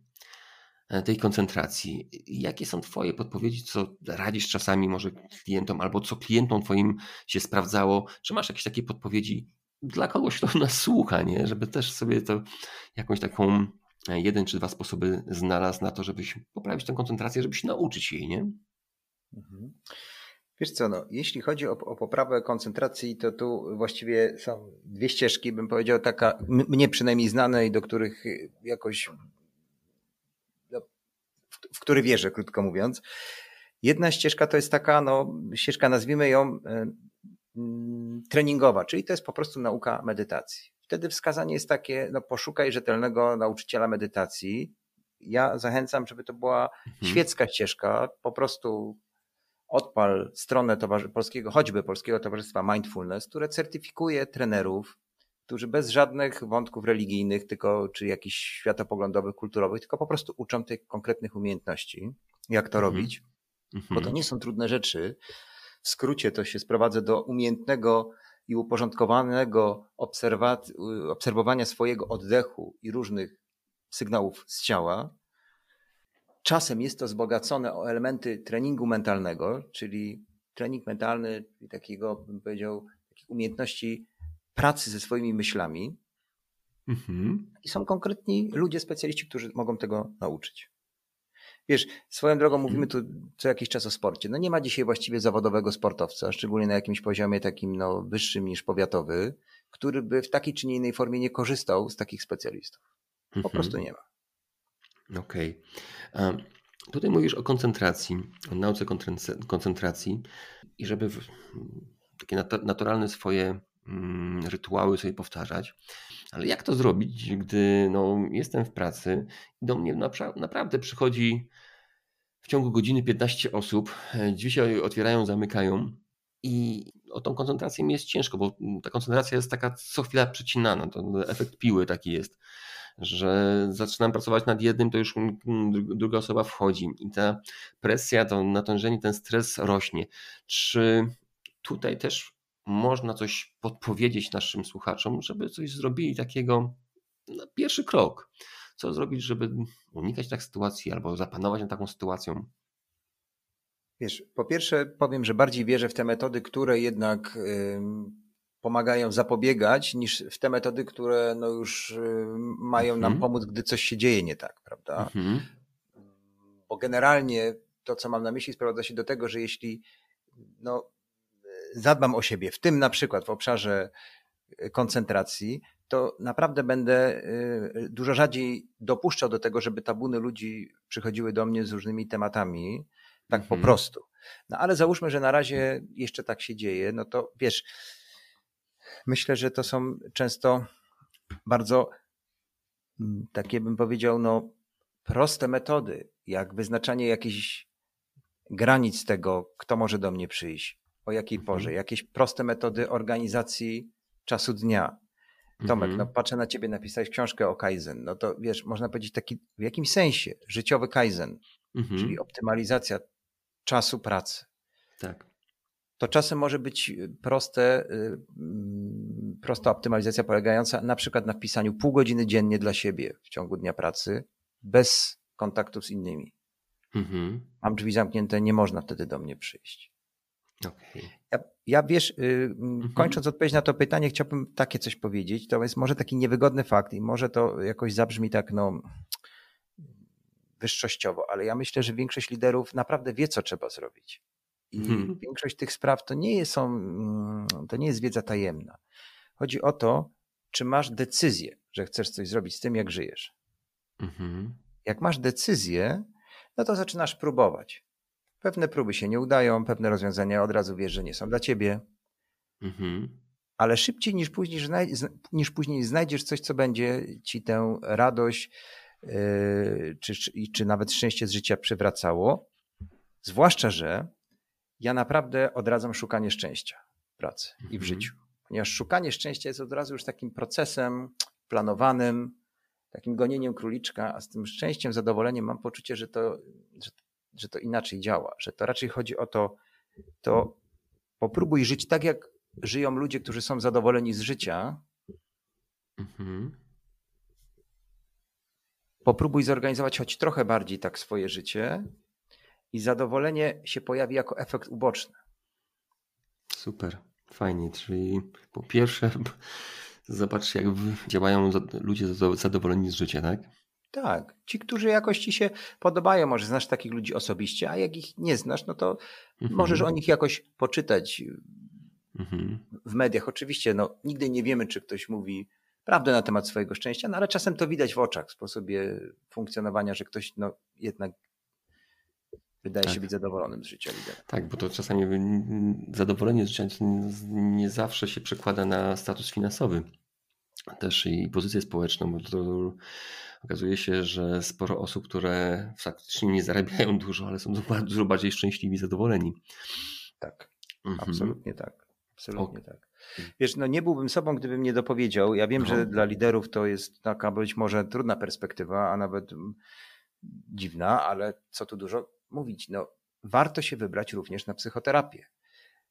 tej koncentracji? Jakie są twoje podpowiedzi, co radzisz czasami może klientom, albo co klientom twoim się sprawdzało? Czy masz jakieś takie podpowiedzi dla kogoś, kto nas słucha, nie? Żeby też sobie to jakąś taką 1 czy 2 sposoby znalazł na to, żeby poprawić tę koncentrację, żeby się nauczyć jej, nie? Wiesz co, no, jeśli chodzi o poprawę koncentracji, to tu właściwie są dwie ścieżki, bym powiedział, taka mnie przynajmniej znane i do których jakoś, w które wierzę, krótko mówiąc. Jedna ścieżka to jest taka, no, ścieżka, nazwijmy ją treningowa, czyli to jest po prostu nauka medytacji. Wtedy wskazanie jest takie, no, poszukaj rzetelnego nauczyciela medytacji. Ja zachęcam, żeby to była świecka ścieżka, po prostu odpal stronę Polskiego Towarzystwa Mindfulness, które certyfikuje trenerów, którzy bez żadnych wątków religijnych, tylko czy jakichś światopoglądowych, kulturowych, tylko po prostu uczą tych konkretnych umiejętności, jak to robić, bo to nie są trudne rzeczy. W skrócie to się sprowadza do umiejętnego i uporządkowanego obserwowania swojego oddechu i różnych sygnałów z ciała. Czasem jest to wzbogacone o elementy treningu mentalnego, czyli trening mentalny, czyli takiego, bym powiedział, takich umiejętności pracy ze swoimi myślami. I są konkretni ludzie, specjaliści, którzy mogą tego nauczyć. Wiesz, swoją drogą mówimy tu co jakiś czas o sporcie. No nie ma dzisiaj właściwie zawodowego sportowca, szczególnie na jakimś poziomie takim, no, wyższym niż powiatowy, który by w takiej czy innej formie nie korzystał z takich specjalistów. Po prostu nie ma. Okej. Okay. Tutaj mówisz o koncentracji, o nauce koncentracji i żeby takie naturalne swoje rytuały sobie powtarzać. Ale jak to zrobić, gdy, no, jestem w pracy i do mnie naprawdę przychodzi w ciągu godziny 15 osób, drzwi się otwierają, zamykają i o tą koncentrację mi jest ciężko, bo ta koncentracja jest taka co chwila przecinana, to efekt piły taki jest, że zaczynam pracować nad jednym, to już druga osoba wchodzi i ta presja, to natężenie, ten stres rośnie. Czy tutaj też można coś podpowiedzieć naszym słuchaczom, żeby coś zrobili takiego na pierwszy krok? Co zrobić, żeby unikać tak sytuacji albo zapanować nad taką sytuacją? Wiesz, po pierwsze powiem, że bardziej wierzę w te metody, które jednak pomagają zapobiegać, niż w te metody, które, no, już mają nam pomóc, gdy coś się dzieje nie tak, prawda? Bo generalnie to, co mam na myśli, sprowadza się do tego, że jeśli, no, zadbam o siebie, w tym na przykład w obszarze koncentracji, to naprawdę będę dużo rzadziej dopuszczał do tego, żeby tabuny ludzi przychodziły do mnie z różnymi tematami, tak po prostu. No ale załóżmy, że na razie jeszcze tak się dzieje, no to wiesz, myślę, że to są często bardzo takie, bym powiedział, no, proste metody, jak wyznaczanie jakichś granic tego, kto może do mnie przyjść, o jakiej porze, jakieś proste metody organizacji czasu dnia. Tomek, no, patrzę na ciebie, napisałeś książkę o Kaizen, no to wiesz, można powiedzieć taki w jakimś sensie życiowy Kaizen, czyli optymalizacja czasu pracy. Tak. To czasem może być prosta optymalizacja polegająca na przykład na wpisaniu pół godziny dziennie dla siebie w ciągu dnia pracy, bez kontaktu z innymi. Mam drzwi zamknięte, nie można wtedy do mnie przyjść. Okay. Ja wiesz, kończąc odpowiedź na to pytanie, chciałbym takie coś powiedzieć. To jest może taki niewygodny fakt i może to jakoś zabrzmi tak, no, wyższościowo, ale ja myślę, że większość liderów naprawdę wie, co trzeba zrobić. I większość tych spraw to nie jest wiedza tajemna. Chodzi o to, czy masz decyzję, że chcesz coś zrobić z tym, jak żyjesz. Jak masz decyzję, no to zaczynasz próbować. Pewne próby się nie udają, pewne rozwiązania od razu wiesz, że nie są dla ciebie. Ale szybciej niż później znajdziesz coś, co będzie ci tę radość czy nawet szczęście z życia przywracało. Zwłaszcza, że ja naprawdę odradzam szukanie szczęścia w pracy i w życiu. Ponieważ szukanie szczęścia jest od razu już takim procesem planowanym, takim gonieniem króliczka, a z tym szczęściem, zadowoleniem mam poczucie, że to inaczej działa, że to raczej chodzi o to popróbuj żyć tak, jak żyją ludzie, którzy są zadowoleni z życia. Popróbuj zorganizować choć trochę bardziej tak swoje życie i zadowolenie się pojawi jako efekt uboczny. Super, fajnie. Czyli po pierwsze, zobacz, jak działają ludzie zadowoleni z życia, tak? Tak, ci, którzy jakoś ci się podobają, może znasz takich ludzi osobiście, a jak ich nie znasz, no to możesz o nich jakoś poczytać w mediach. Oczywiście no, nigdy nie wiemy, czy ktoś mówi prawdę na temat swojego szczęścia, no ale czasem to widać w oczach, w sposobie funkcjonowania, że ktoś no, jednak wydaje się być zadowolonym z życia. Tak, bo to czasami zadowolenie z życia nie zawsze się przekłada na status finansowy też i pozycję społeczną, bo to okazuje się, że sporo osób, które faktycznie nie zarabiają dużo, ale są dużo bardziej szczęśliwi i zadowoleni. Tak, absolutnie tak. Absolutnie tak. Wiesz, no nie byłbym sobą, gdybym nie dopowiedział. Ja wiem, że dla liderów to jest taka być może trudna perspektywa, a nawet dziwna, ale co tu dużo mówić. No, warto się wybrać również na psychoterapię.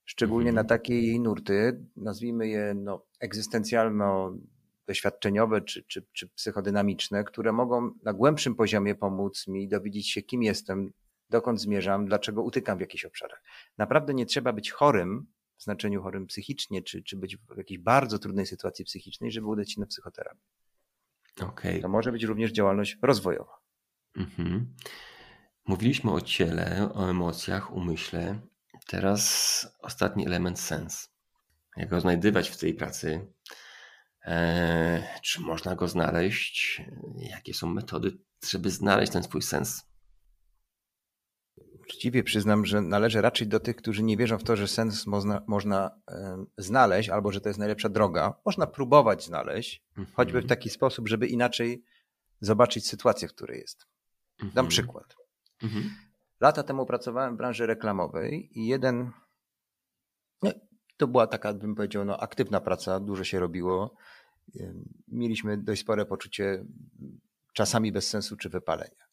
Szczególnie na takie jej nurty, nazwijmy je no, egzystencjalno-doświadczeniowe czy psychodynamiczne, które mogą na głębszym poziomie pomóc mi dowiedzieć się, kim jestem, dokąd zmierzam, dlaczego utykam w jakichś obszarach. Naprawdę nie trzeba być chorym, w znaczeniu chorym psychicznie, czy być w jakiejś bardzo trudnej sytuacji psychicznej, żeby udać się na psychoterapię. Okay. To może być również działalność rozwojowa. Mówiliśmy o ciele, o emocjach, umyśle. Teraz ostatni element, sens. Jak go znajdywać w tej pracy? Czy można go znaleźć? Jakie są metody, żeby znaleźć ten swój sens? Uczciwie przyznam, że należę raczej do tych, którzy nie wierzą w to, że sens można znaleźć albo że to jest najlepsza droga. Można próbować znaleźć, choćby w taki sposób, żeby inaczej zobaczyć sytuację, w której jest. Dam przykład. Lata temu pracowałem w branży reklamowej i to była taka, bym powiedział, no, aktywna praca, dużo się robiło. Mieliśmy dość spore poczucie czasami bez sensu czy wypalenia.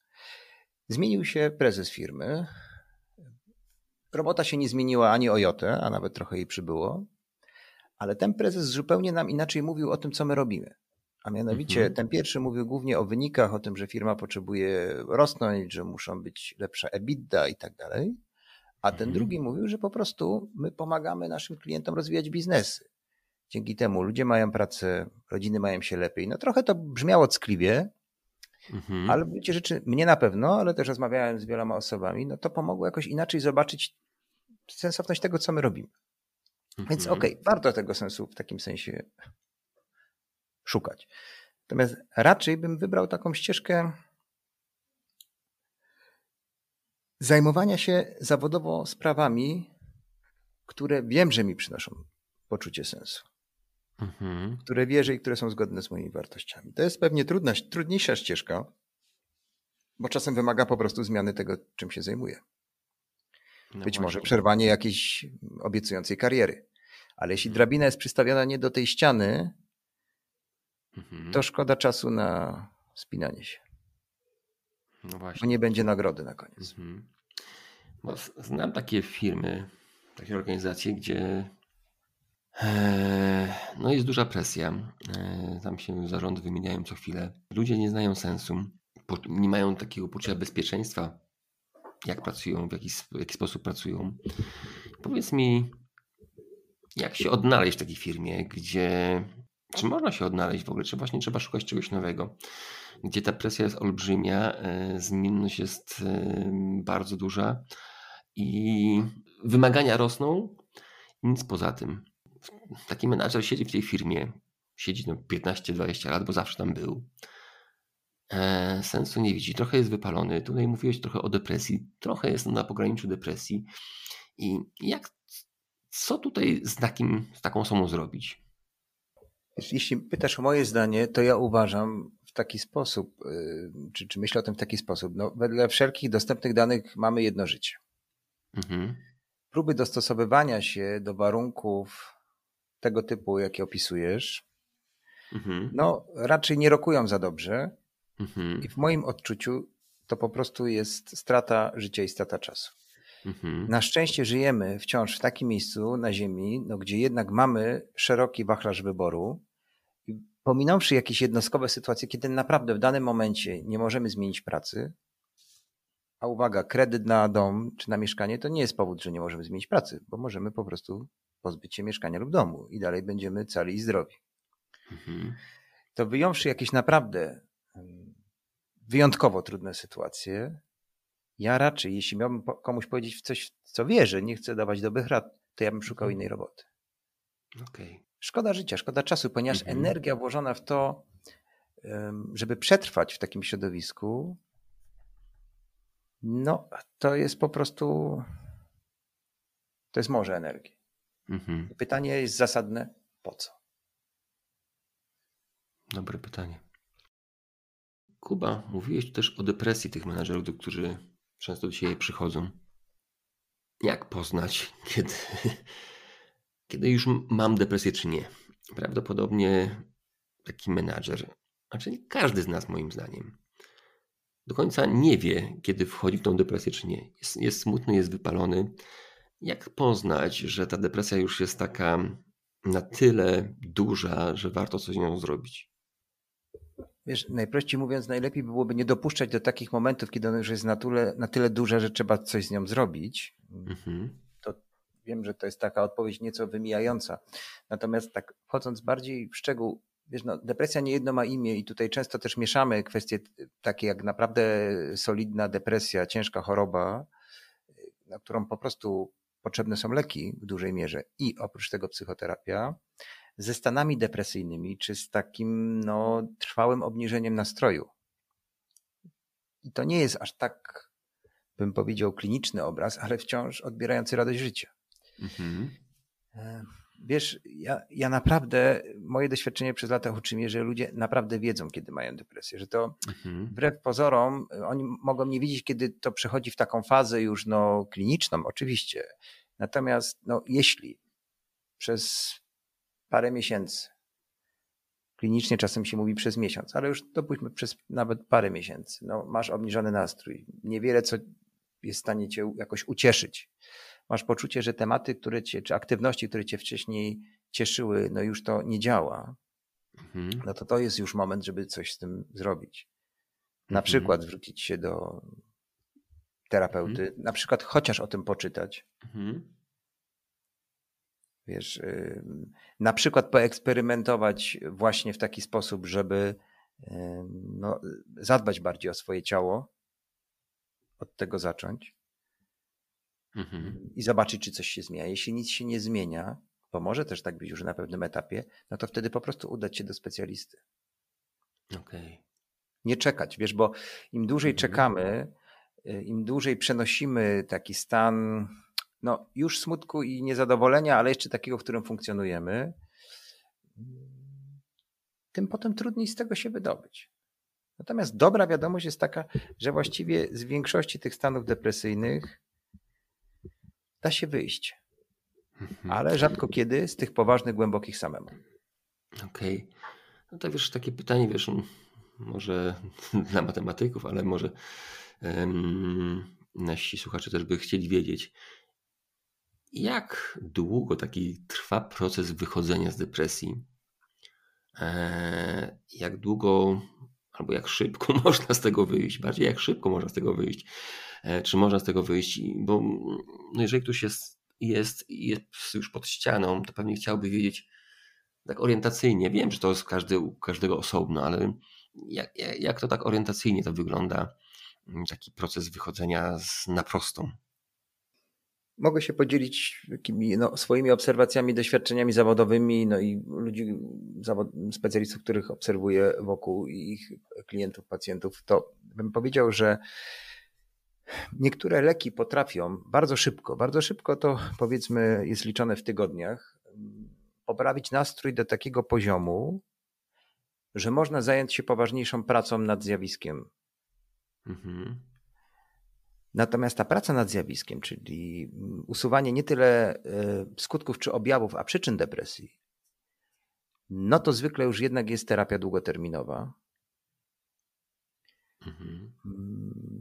Zmienił się prezes firmy. Robota się nie zmieniła ani o jotę, a nawet trochę jej przybyło. Ale ten prezes zupełnie nam inaczej mówił o tym, co my robimy. A mianowicie ten pierwszy mówił głównie o wynikach, o tym, że firma potrzebuje rosnąć, że muszą być lepsza EBITDA i tak dalej. A ten drugi mówił, że po prostu my pomagamy naszym klientom rozwijać biznesy. Dzięki temu ludzie mają pracę, rodziny mają się lepiej. No trochę to brzmiało ckliwie, ale w gruncie rzeczy mnie na pewno, ale też rozmawiałem z wieloma osobami, no to pomogło jakoś inaczej zobaczyć sensowność tego, co my robimy. Więc warto tego sensu w takim sensie szukać. Natomiast raczej bym wybrał taką ścieżkę zajmowania się zawodowo sprawami, które wiem, że mi przynoszą poczucie sensu, które wierzę i które są zgodne z moimi wartościami. To jest pewnie trudniejsza ścieżka, bo czasem wymaga po prostu zmiany tego, czym się zajmuję. Być może przerwanie jakiejś obiecującej kariery. Ale jeśli drabina jest przystawiona nie do tej ściany, to szkoda czasu na spinanie się. No właśnie. Bo nie będzie nagrody na koniec. Bo znam takie firmy, takie organizacje, gdzie no jest duża presja. Tam się zarządy wymieniają co chwilę. Ludzie nie znają sensu. Nie mają takiego poczucia bezpieczeństwa, jak pracują, w jaki sposób pracują. Powiedz mi, jak się odnaleźć w takiej firmie, gdzie... Czy można się odnaleźć w ogóle? Czy właśnie trzeba szukać czegoś nowego? Gdzie ta presja jest olbrzymia, zmienność jest bardzo duża i wymagania rosną i nic poza tym. Taki menadżer siedzi w tej firmie, siedzi 15-20 lat, bo zawsze tam był. Sensu nie widzi, trochę jest wypalony. Tutaj mówiłeś trochę o depresji, trochę jest na pograniczu depresji. I co tutaj z taką osobą zrobić? Jeśli pytasz o moje zdanie, to ja uważam w taki sposób, czy myślę o tym w taki sposób, no wedle wszelkich dostępnych danych mamy jedno życie. Próby dostosowywania się do warunków tego typu, jakie opisujesz, no raczej nie rokują za dobrze i w moim odczuciu to po prostu jest strata życia i strata czasu. Na szczęście żyjemy wciąż w takim miejscu na ziemi, no, gdzie jednak mamy szeroki wachlarz wyboru. Pominąwszy jakieś jednostkowe sytuacje, kiedy naprawdę w danym momencie nie możemy zmienić pracy, a uwaga, kredyt na dom czy na mieszkanie to nie jest powód, że nie możemy zmienić pracy, bo możemy po prostu pozbyć się mieszkania lub domu i dalej będziemy cali i zdrowi. To wyjąwszy jakieś naprawdę wyjątkowo trudne sytuacje. Ja raczej, jeśli miałbym komuś powiedzieć w coś, w co wierzę, nie chcę dawać dobrych rad, to ja bym szukał innej roboty. Okay. Szkoda życia, szkoda czasu, ponieważ energia włożona w to, żeby przetrwać w takim środowisku, no to jest po prostu, to jest morze energii. Pytanie jest zasadne, po co? Dobre pytanie. Kuba, mówiłeś też o depresji tych menadżerów, którzy często do siebie przychodzą. Jak poznać, kiedy już mam depresję, czy nie? Prawdopodobnie taki menadżer, a czyli każdy z nas moim zdaniem, do końca nie wie, kiedy wchodzi w tą depresję, czy nie. Jest smutny, jest wypalony. Jak poznać, że ta depresja już jest taka na tyle duża, że warto coś z nią zrobić? Wiesz, najprościej mówiąc, najlepiej byłoby nie dopuszczać do takich momentów, kiedy ona już jest na tyle duża, że trzeba coś z nią zrobić. To wiem, że to jest taka odpowiedź nieco wymijająca. Natomiast tak wchodząc bardziej w szczegół, wiesz, no, depresja niejedno ma imię i tutaj często też mieszamy kwestie takie jak naprawdę solidna depresja, ciężka choroba, na którą po prostu potrzebne są leki w dużej mierze i oprócz tego psychoterapia, ze stanami depresyjnymi czy z takim no, trwałym obniżeniem nastroju. I to nie jest aż tak, bym powiedział, kliniczny obraz, ale wciąż odbierający radość życia. Wiesz, ja naprawdę, moje doświadczenie przez lata uczy mnie, że ludzie naprawdę wiedzą, kiedy mają depresję, że to wbrew pozorom, oni mogą nie widzieć, kiedy to przechodzi w taką fazę już no, kliniczną, oczywiście. Natomiast no, jeśli przez parę miesięcy, klinicznie czasem się mówi przez miesiąc, ale już dopuśćmy przez nawet parę miesięcy, no, masz obniżony nastrój, niewiele co jest w stanie cię jakoś ucieszyć. Masz poczucie, że tematy, które cię, czy aktywności, które cię wcześniej cieszyły, no już to nie działa, no to jest już moment, żeby coś z tym zrobić. Na przykład zwrócić się do terapeuty, na przykład chociaż o tym poczytać. Wiesz, na przykład poeksperymentować właśnie w taki sposób, żeby no, zadbać bardziej o swoje ciało, od tego zacząć. I zobaczyć, czy coś się zmienia. Jeśli nic się nie zmienia, bo może też tak być już na pewnym etapie, no to wtedy po prostu udać się do specjalisty. Okay. Nie czekać, wiesz, bo im dłużej czekamy, im dłużej przenosimy taki stan no już smutku i niezadowolenia, ale jeszcze takiego, w którym funkcjonujemy, tym potem trudniej z tego się wydobyć. Natomiast dobra wiadomość jest taka, że właściwie z większości tych stanów depresyjnych da się wyjść, ale rzadko kiedy z tych poważnych, głębokich samemu. Okej. No to wiesz, takie pytanie, wiesz, może dla matematyków, ale może nasi słuchacze też by chcieli wiedzieć, jak długo taki trwa proces wychodzenia z depresji? Jak długo albo jak szybko można z tego wyjść? Bardziej jak szybko można z tego wyjść? Czy można z tego wyjść? Bo no jeżeli ktoś jest już pod ścianą, to pewnie chciałby wiedzieć tak orientacyjnie. Wiem, że to jest każdego osobno, ale jak to tak orientacyjnie to wygląda? Taki proces wychodzenia na prostą. Mogę się podzielić takimi, no, swoimi obserwacjami, doświadczeniami zawodowymi no i ludzi, specjalistów, których obserwuję wokół i ich klientów, pacjentów. To bym powiedział, że niektóre leki potrafią bardzo szybko to powiedzmy jest liczone w tygodniach, poprawić nastrój do takiego poziomu, że można zająć się poważniejszą pracą nad zjawiskiem. Natomiast ta praca nad zjawiskiem, czyli usuwanie nie tyle skutków czy objawów, a przyczyn depresji, no to zwykle już jednak jest terapia długoterminowa.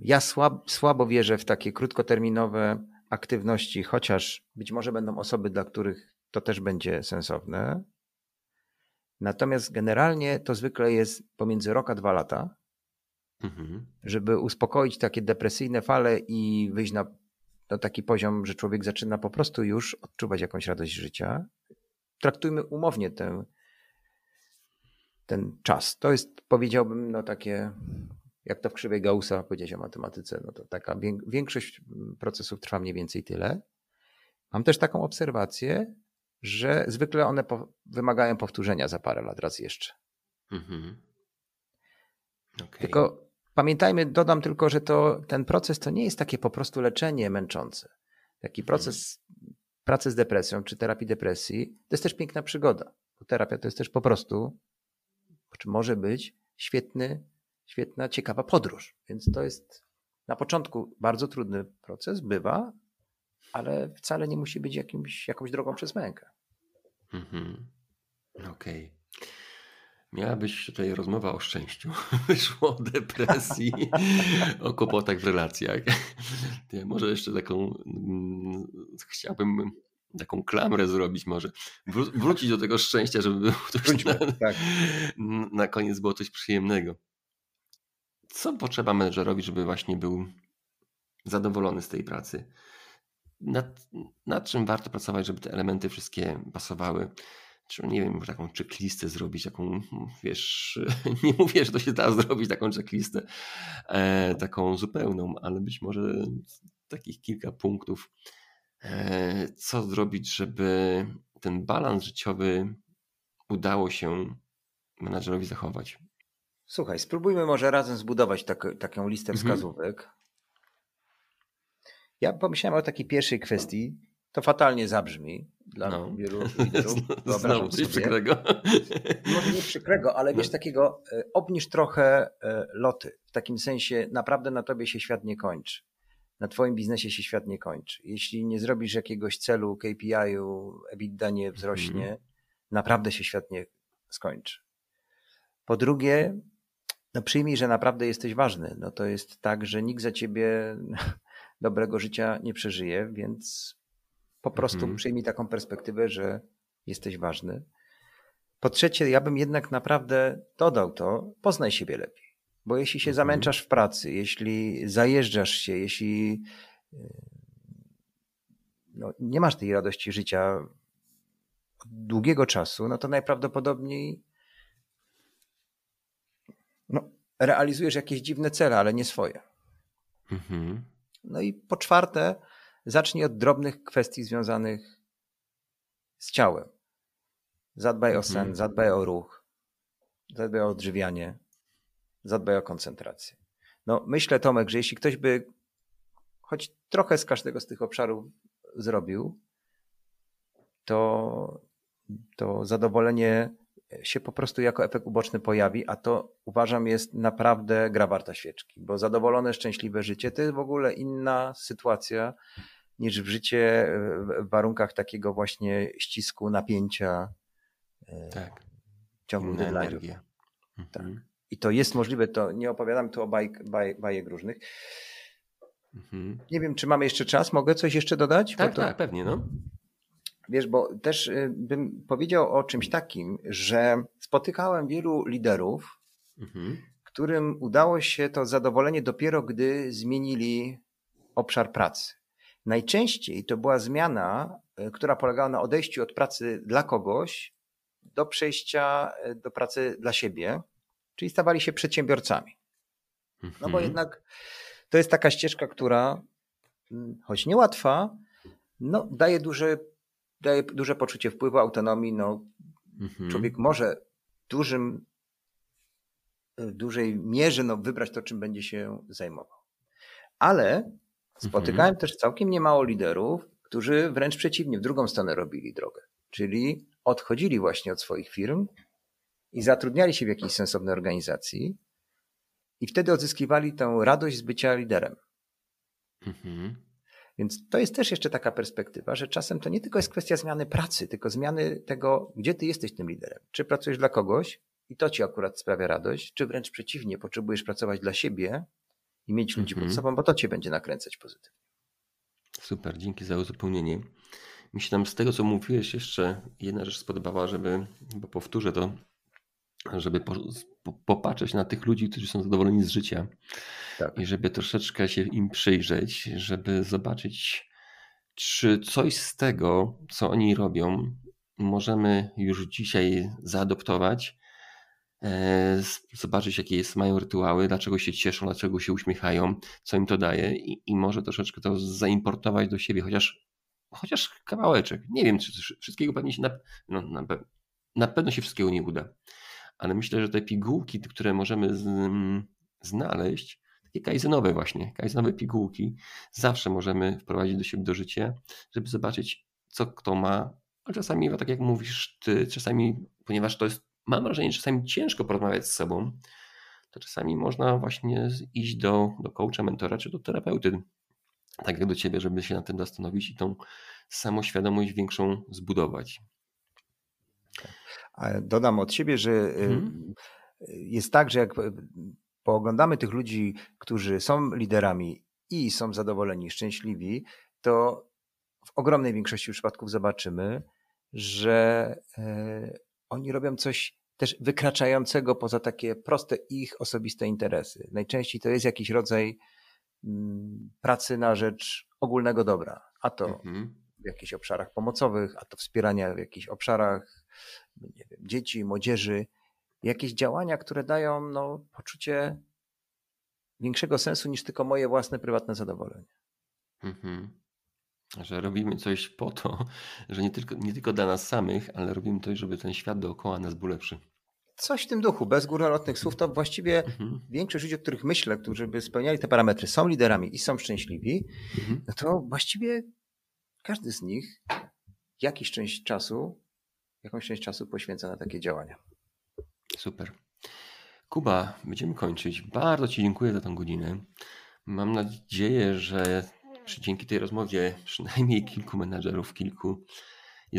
Ja słabo wierzę w takie krótkoterminowe aktywności, chociaż być może będą osoby, dla których to też będzie sensowne. Natomiast generalnie to zwykle jest pomiędzy rok a 2 lata. Żeby uspokoić takie depresyjne fale i wyjść na taki poziom, że człowiek zaczyna po prostu już odczuwać jakąś radość życia. Traktujmy umownie ten czas. To jest, powiedziałbym, no takie jak to w krzywej Gaussa powiedzieć o matematyce, no to taka większość procesów trwa mniej więcej tyle. Mam też taką obserwację, że zwykle one wymagają powtórzenia za parę lat raz jeszcze. Mm-hmm. Okay. Tylko pamiętajmy, dodam tylko, że ten proces to nie jest takie po prostu leczenie męczące. Taki proces pracy z depresją czy terapii depresji to jest też piękna przygoda. Bo terapia to jest też po prostu, czy może być, świetna, ciekawa podróż. Więc to jest na początku bardzo trudny proces, bywa, ale wcale nie musi być jakąś drogą przez mękę. Mhm. Okej. Miała być tutaj rozmowa o szczęściu. Wyszło o depresji, o kłopotach w relacjach. Ja może jeszcze taką chciałbym taką klamrę zrobić może. Wrócić do tego szczęścia, żeby było coś na koniec było coś przyjemnego. Co potrzeba menedżerowi, żeby właśnie był zadowolony z tej pracy? Nad czym warto pracować, żeby te elementy wszystkie pasowały? Czy nie wiem, może taką checklistę zrobić, taką, wiesz, nie mówię, że to się da zrobić, taką checklistę, taką zupełną, ale być może takich kilka punktów, co zrobić, żeby ten balans życiowy udało się menadżerowi zachować. Słuchaj, spróbujmy może razem zbudować taką listę wskazówek. Ja pomyślałem o takiej pierwszej kwestii. To fatalnie zabrzmi dla wielu liderów. Znowu coś przykrego. Może nie przykrego, ale wiesz, takiego obniż trochę loty. W takim sensie naprawdę na tobie się świat nie kończy. Na twoim biznesie się świat nie kończy. Jeśli nie zrobisz jakiegoś celu, KPI-u, EBITDA nie wzrośnie, naprawdę się świat nie skończy. Po drugie, przyjmij, że naprawdę jesteś ważny. No to jest tak, że nikt za ciebie dobrego życia nie przeżyje, więc po prostu przyjmij taką perspektywę, że jesteś ważny. Po trzecie, ja bym jednak naprawdę dodał to, poznaj siebie lepiej. Bo jeśli się zamęczasz w pracy, jeśli zajeżdżasz się, jeśli nie masz tej radości życia od długiego czasu, no to najprawdopodobniej realizujesz jakieś dziwne cele, ale nie swoje. Mhm. No i po czwarte, zacznij od drobnych kwestii związanych z ciałem. Zadbaj o sen, zadbaj o ruch, zadbaj o odżywianie, zadbaj o koncentrację. Myślę, Tomek, że jeśli ktoś by choć trochę z każdego z tych obszarów zrobił, to zadowolenie się po prostu jako efekt uboczny pojawi, a to uważam jest naprawdę gra warta świeczki, bo zadowolone, szczęśliwe życie to jest w ogóle inna sytuacja niż życie w warunkach takiego właśnie ścisku, napięcia, ciągu deadline'ów. Tak. I to jest możliwe, to nie opowiadam tu o bajek różnych. Mhm. Nie wiem, czy mamy jeszcze czas, mogę coś jeszcze dodać? Tak, tak, pewnie. Wiesz, bo też bym powiedział o czymś takim, że spotykałem wielu liderów, którym udało się to zadowolenie dopiero gdy zmienili obszar pracy. Najczęściej to była zmiana, która polegała na odejściu od pracy dla kogoś do przejścia do pracy dla siebie, czyli stawali się przedsiębiorcami. Bo jednak to jest taka ścieżka, która choć niełatwa, daje duże poczucie wpływu, autonomii. Człowiek może w dużej mierze wybrać to, czym będzie się zajmował. Ale spotykałem też całkiem niemało liderów, którzy wręcz przeciwnie, w drugą stronę robili drogę. Czyli odchodzili właśnie od swoich firm i zatrudniali się w jakiejś sensownej organizacji i wtedy odzyskiwali tę radość z bycia liderem. Więc to jest też jeszcze taka perspektywa, że czasem to nie tylko jest kwestia zmiany pracy, tylko zmiany tego, gdzie ty jesteś tym liderem. Czy pracujesz dla kogoś i to ci akurat sprawia radość, czy wręcz przeciwnie, potrzebujesz pracować dla siebie i mieć ludzi pod sobą, bo to cię będzie nakręcać pozytywnie. Super, dzięki za uzupełnienie. Mi się tam z tego, co mówiłeś, jeszcze jedna rzecz spodobała, bo powtórzę to, żeby popatrzeć na tych ludzi, którzy są zadowoleni z życia i żeby troszeczkę się im przyjrzeć, żeby zobaczyć, czy coś z tego, co oni robią, możemy już dzisiaj zaadoptować zobaczyć, jakie mają rytuały, dlaczego się cieszą, dlaczego się uśmiechają, co im to daje i może troszeczkę to zaimportować do siebie, chociaż kawałeczek. Nie wiem, czy wszystkiego pewnie się na pewno się wszystkiego nie uda, ale myślę, że te pigułki, które możemy znaleźć, takie kaizenowe właśnie, kaizenowe pigułki, zawsze możemy wprowadzić do siebie, do życia, żeby zobaczyć, co kto ma, a czasami, tak jak mówisz ty, czasami, ponieważ to jest, mam wrażenie, czasami ciężko porozmawiać z sobą, to czasami można właśnie iść do coacha, mentora czy do terapeuty, tak jak do ciebie, żeby się nad tym zastanowić i tą samoświadomość większą zbudować. Dodam od siebie, że jest tak, że jak pooglądamy tych ludzi, którzy są liderami i są zadowoleni, szczęśliwi, to w ogromnej większości przypadków zobaczymy, że oni robią coś też wykraczającego poza takie proste ich osobiste interesy. Najczęściej to jest jakiś rodzaj pracy na rzecz ogólnego dobra, a to w jakichś obszarach pomocowych, a to wspierania w jakichś obszarach, nie wiem, dzieci, młodzieży. Jakieś działania, które dają poczucie większego sensu niż tylko moje własne, prywatne zadowolenie. Że robimy coś po to, że nie tylko dla nas samych, ale robimy to, żeby ten świat dookoła nas był lepszy. Coś w tym duchu, bez górnolotnych słów, to właściwie większość ludzi, o których myślę, którzy by spełniali te parametry, są liderami i są szczęśliwi, no to właściwie każdy z nich jakąś część czasu poświęca na takie działania. Super. Kuba, będziemy kończyć. Bardzo ci dziękuję za tę godzinę. Mam nadzieję, że dzięki tej rozmowie przynajmniej kilku menadżerów,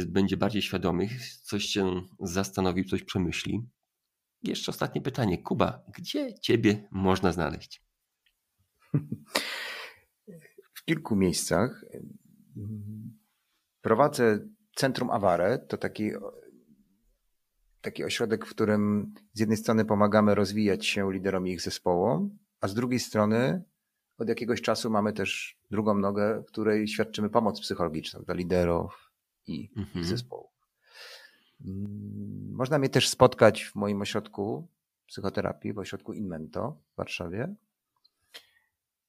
będzie bardziej świadomych, coś się zastanowił, coś przemyśli. Jeszcze ostatnie pytanie. Kuba, gdzie ciebie można znaleźć? W kilku miejscach. Prowadzę Centrum Aware, to taki ośrodek, w którym z jednej strony pomagamy rozwijać się liderom i ich zespołom, a z drugiej strony od jakiegoś czasu mamy też drugą nogę, w której świadczymy pomoc psychologiczną dla liderów i ich zespołów. Można mnie też spotkać w moim ośrodku psychoterapii, w ośrodku Inmento w Warszawie.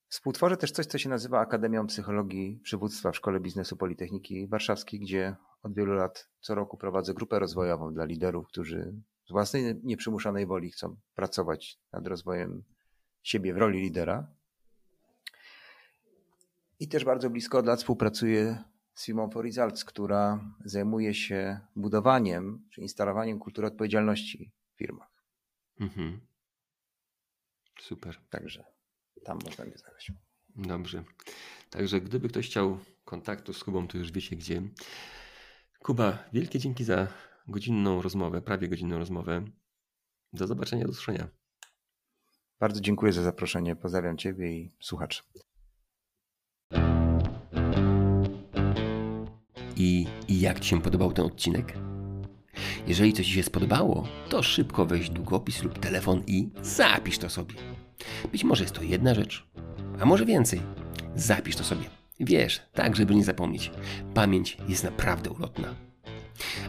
Współtworzę też coś, co się nazywa Akademią Psychologii Przywództwa w Szkole Biznesu Politechniki Warszawskiej, gdzie od wielu lat co roku prowadzę grupę rozwojową dla liderów, którzy z własnej nieprzymuszonej woli chcą pracować nad rozwojem siebie w roli lidera. I też bardzo blisko od lat współpracuję z firmą For Results, która zajmuje się budowaniem czy instalowaniem kultury odpowiedzialności w firmach. Super. Także tam można mnie znaleźć. Dobrze. Także gdyby ktoś chciał kontaktu z Kubą, to już wiecie gdzie. Kuba, wielkie dzięki za godzinną rozmowę, prawie godzinną rozmowę. Do zobaczenia, do usłyszenia. Bardzo dziękuję za zaproszenie. Pozdrawiam ciebie i słuchaczy. I jak ci się podobał ten odcinek? Jeżeli coś ci się spodobało, to szybko weź długopis lub telefon i zapisz to sobie. Być może jest to jedna rzecz, a może więcej. Zapisz to sobie. Wiesz, tak żeby nie zapomnieć. Pamięć jest naprawdę ulotna.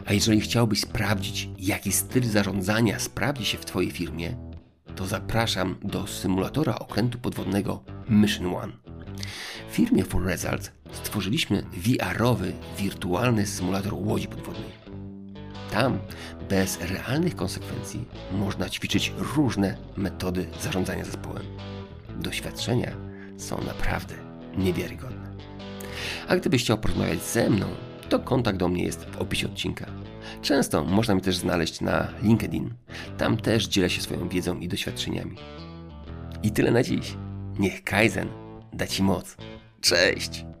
A jeżeli chciałbyś sprawdzić, jaki styl zarządzania sprawdzi się w twojej firmie, to zapraszam do symulatora okrętu podwodnego Mission One. W firmie For Results stworzyliśmy VR-owy, wirtualny symulator łodzi podwodnej. Tam, bez realnych konsekwencji, można ćwiczyć różne metody zarządzania zespołem. Doświadczenia są naprawdę niewiarygodne. A gdybyś chciał porozmawiać ze mną, to kontakt do mnie jest w opisie odcinka. Często można mnie też znaleźć na LinkedIn. Tam też dzielę się swoją wiedzą i doświadczeniami. I tyle na dziś. Niech Kaizen da ci moc. Cześć!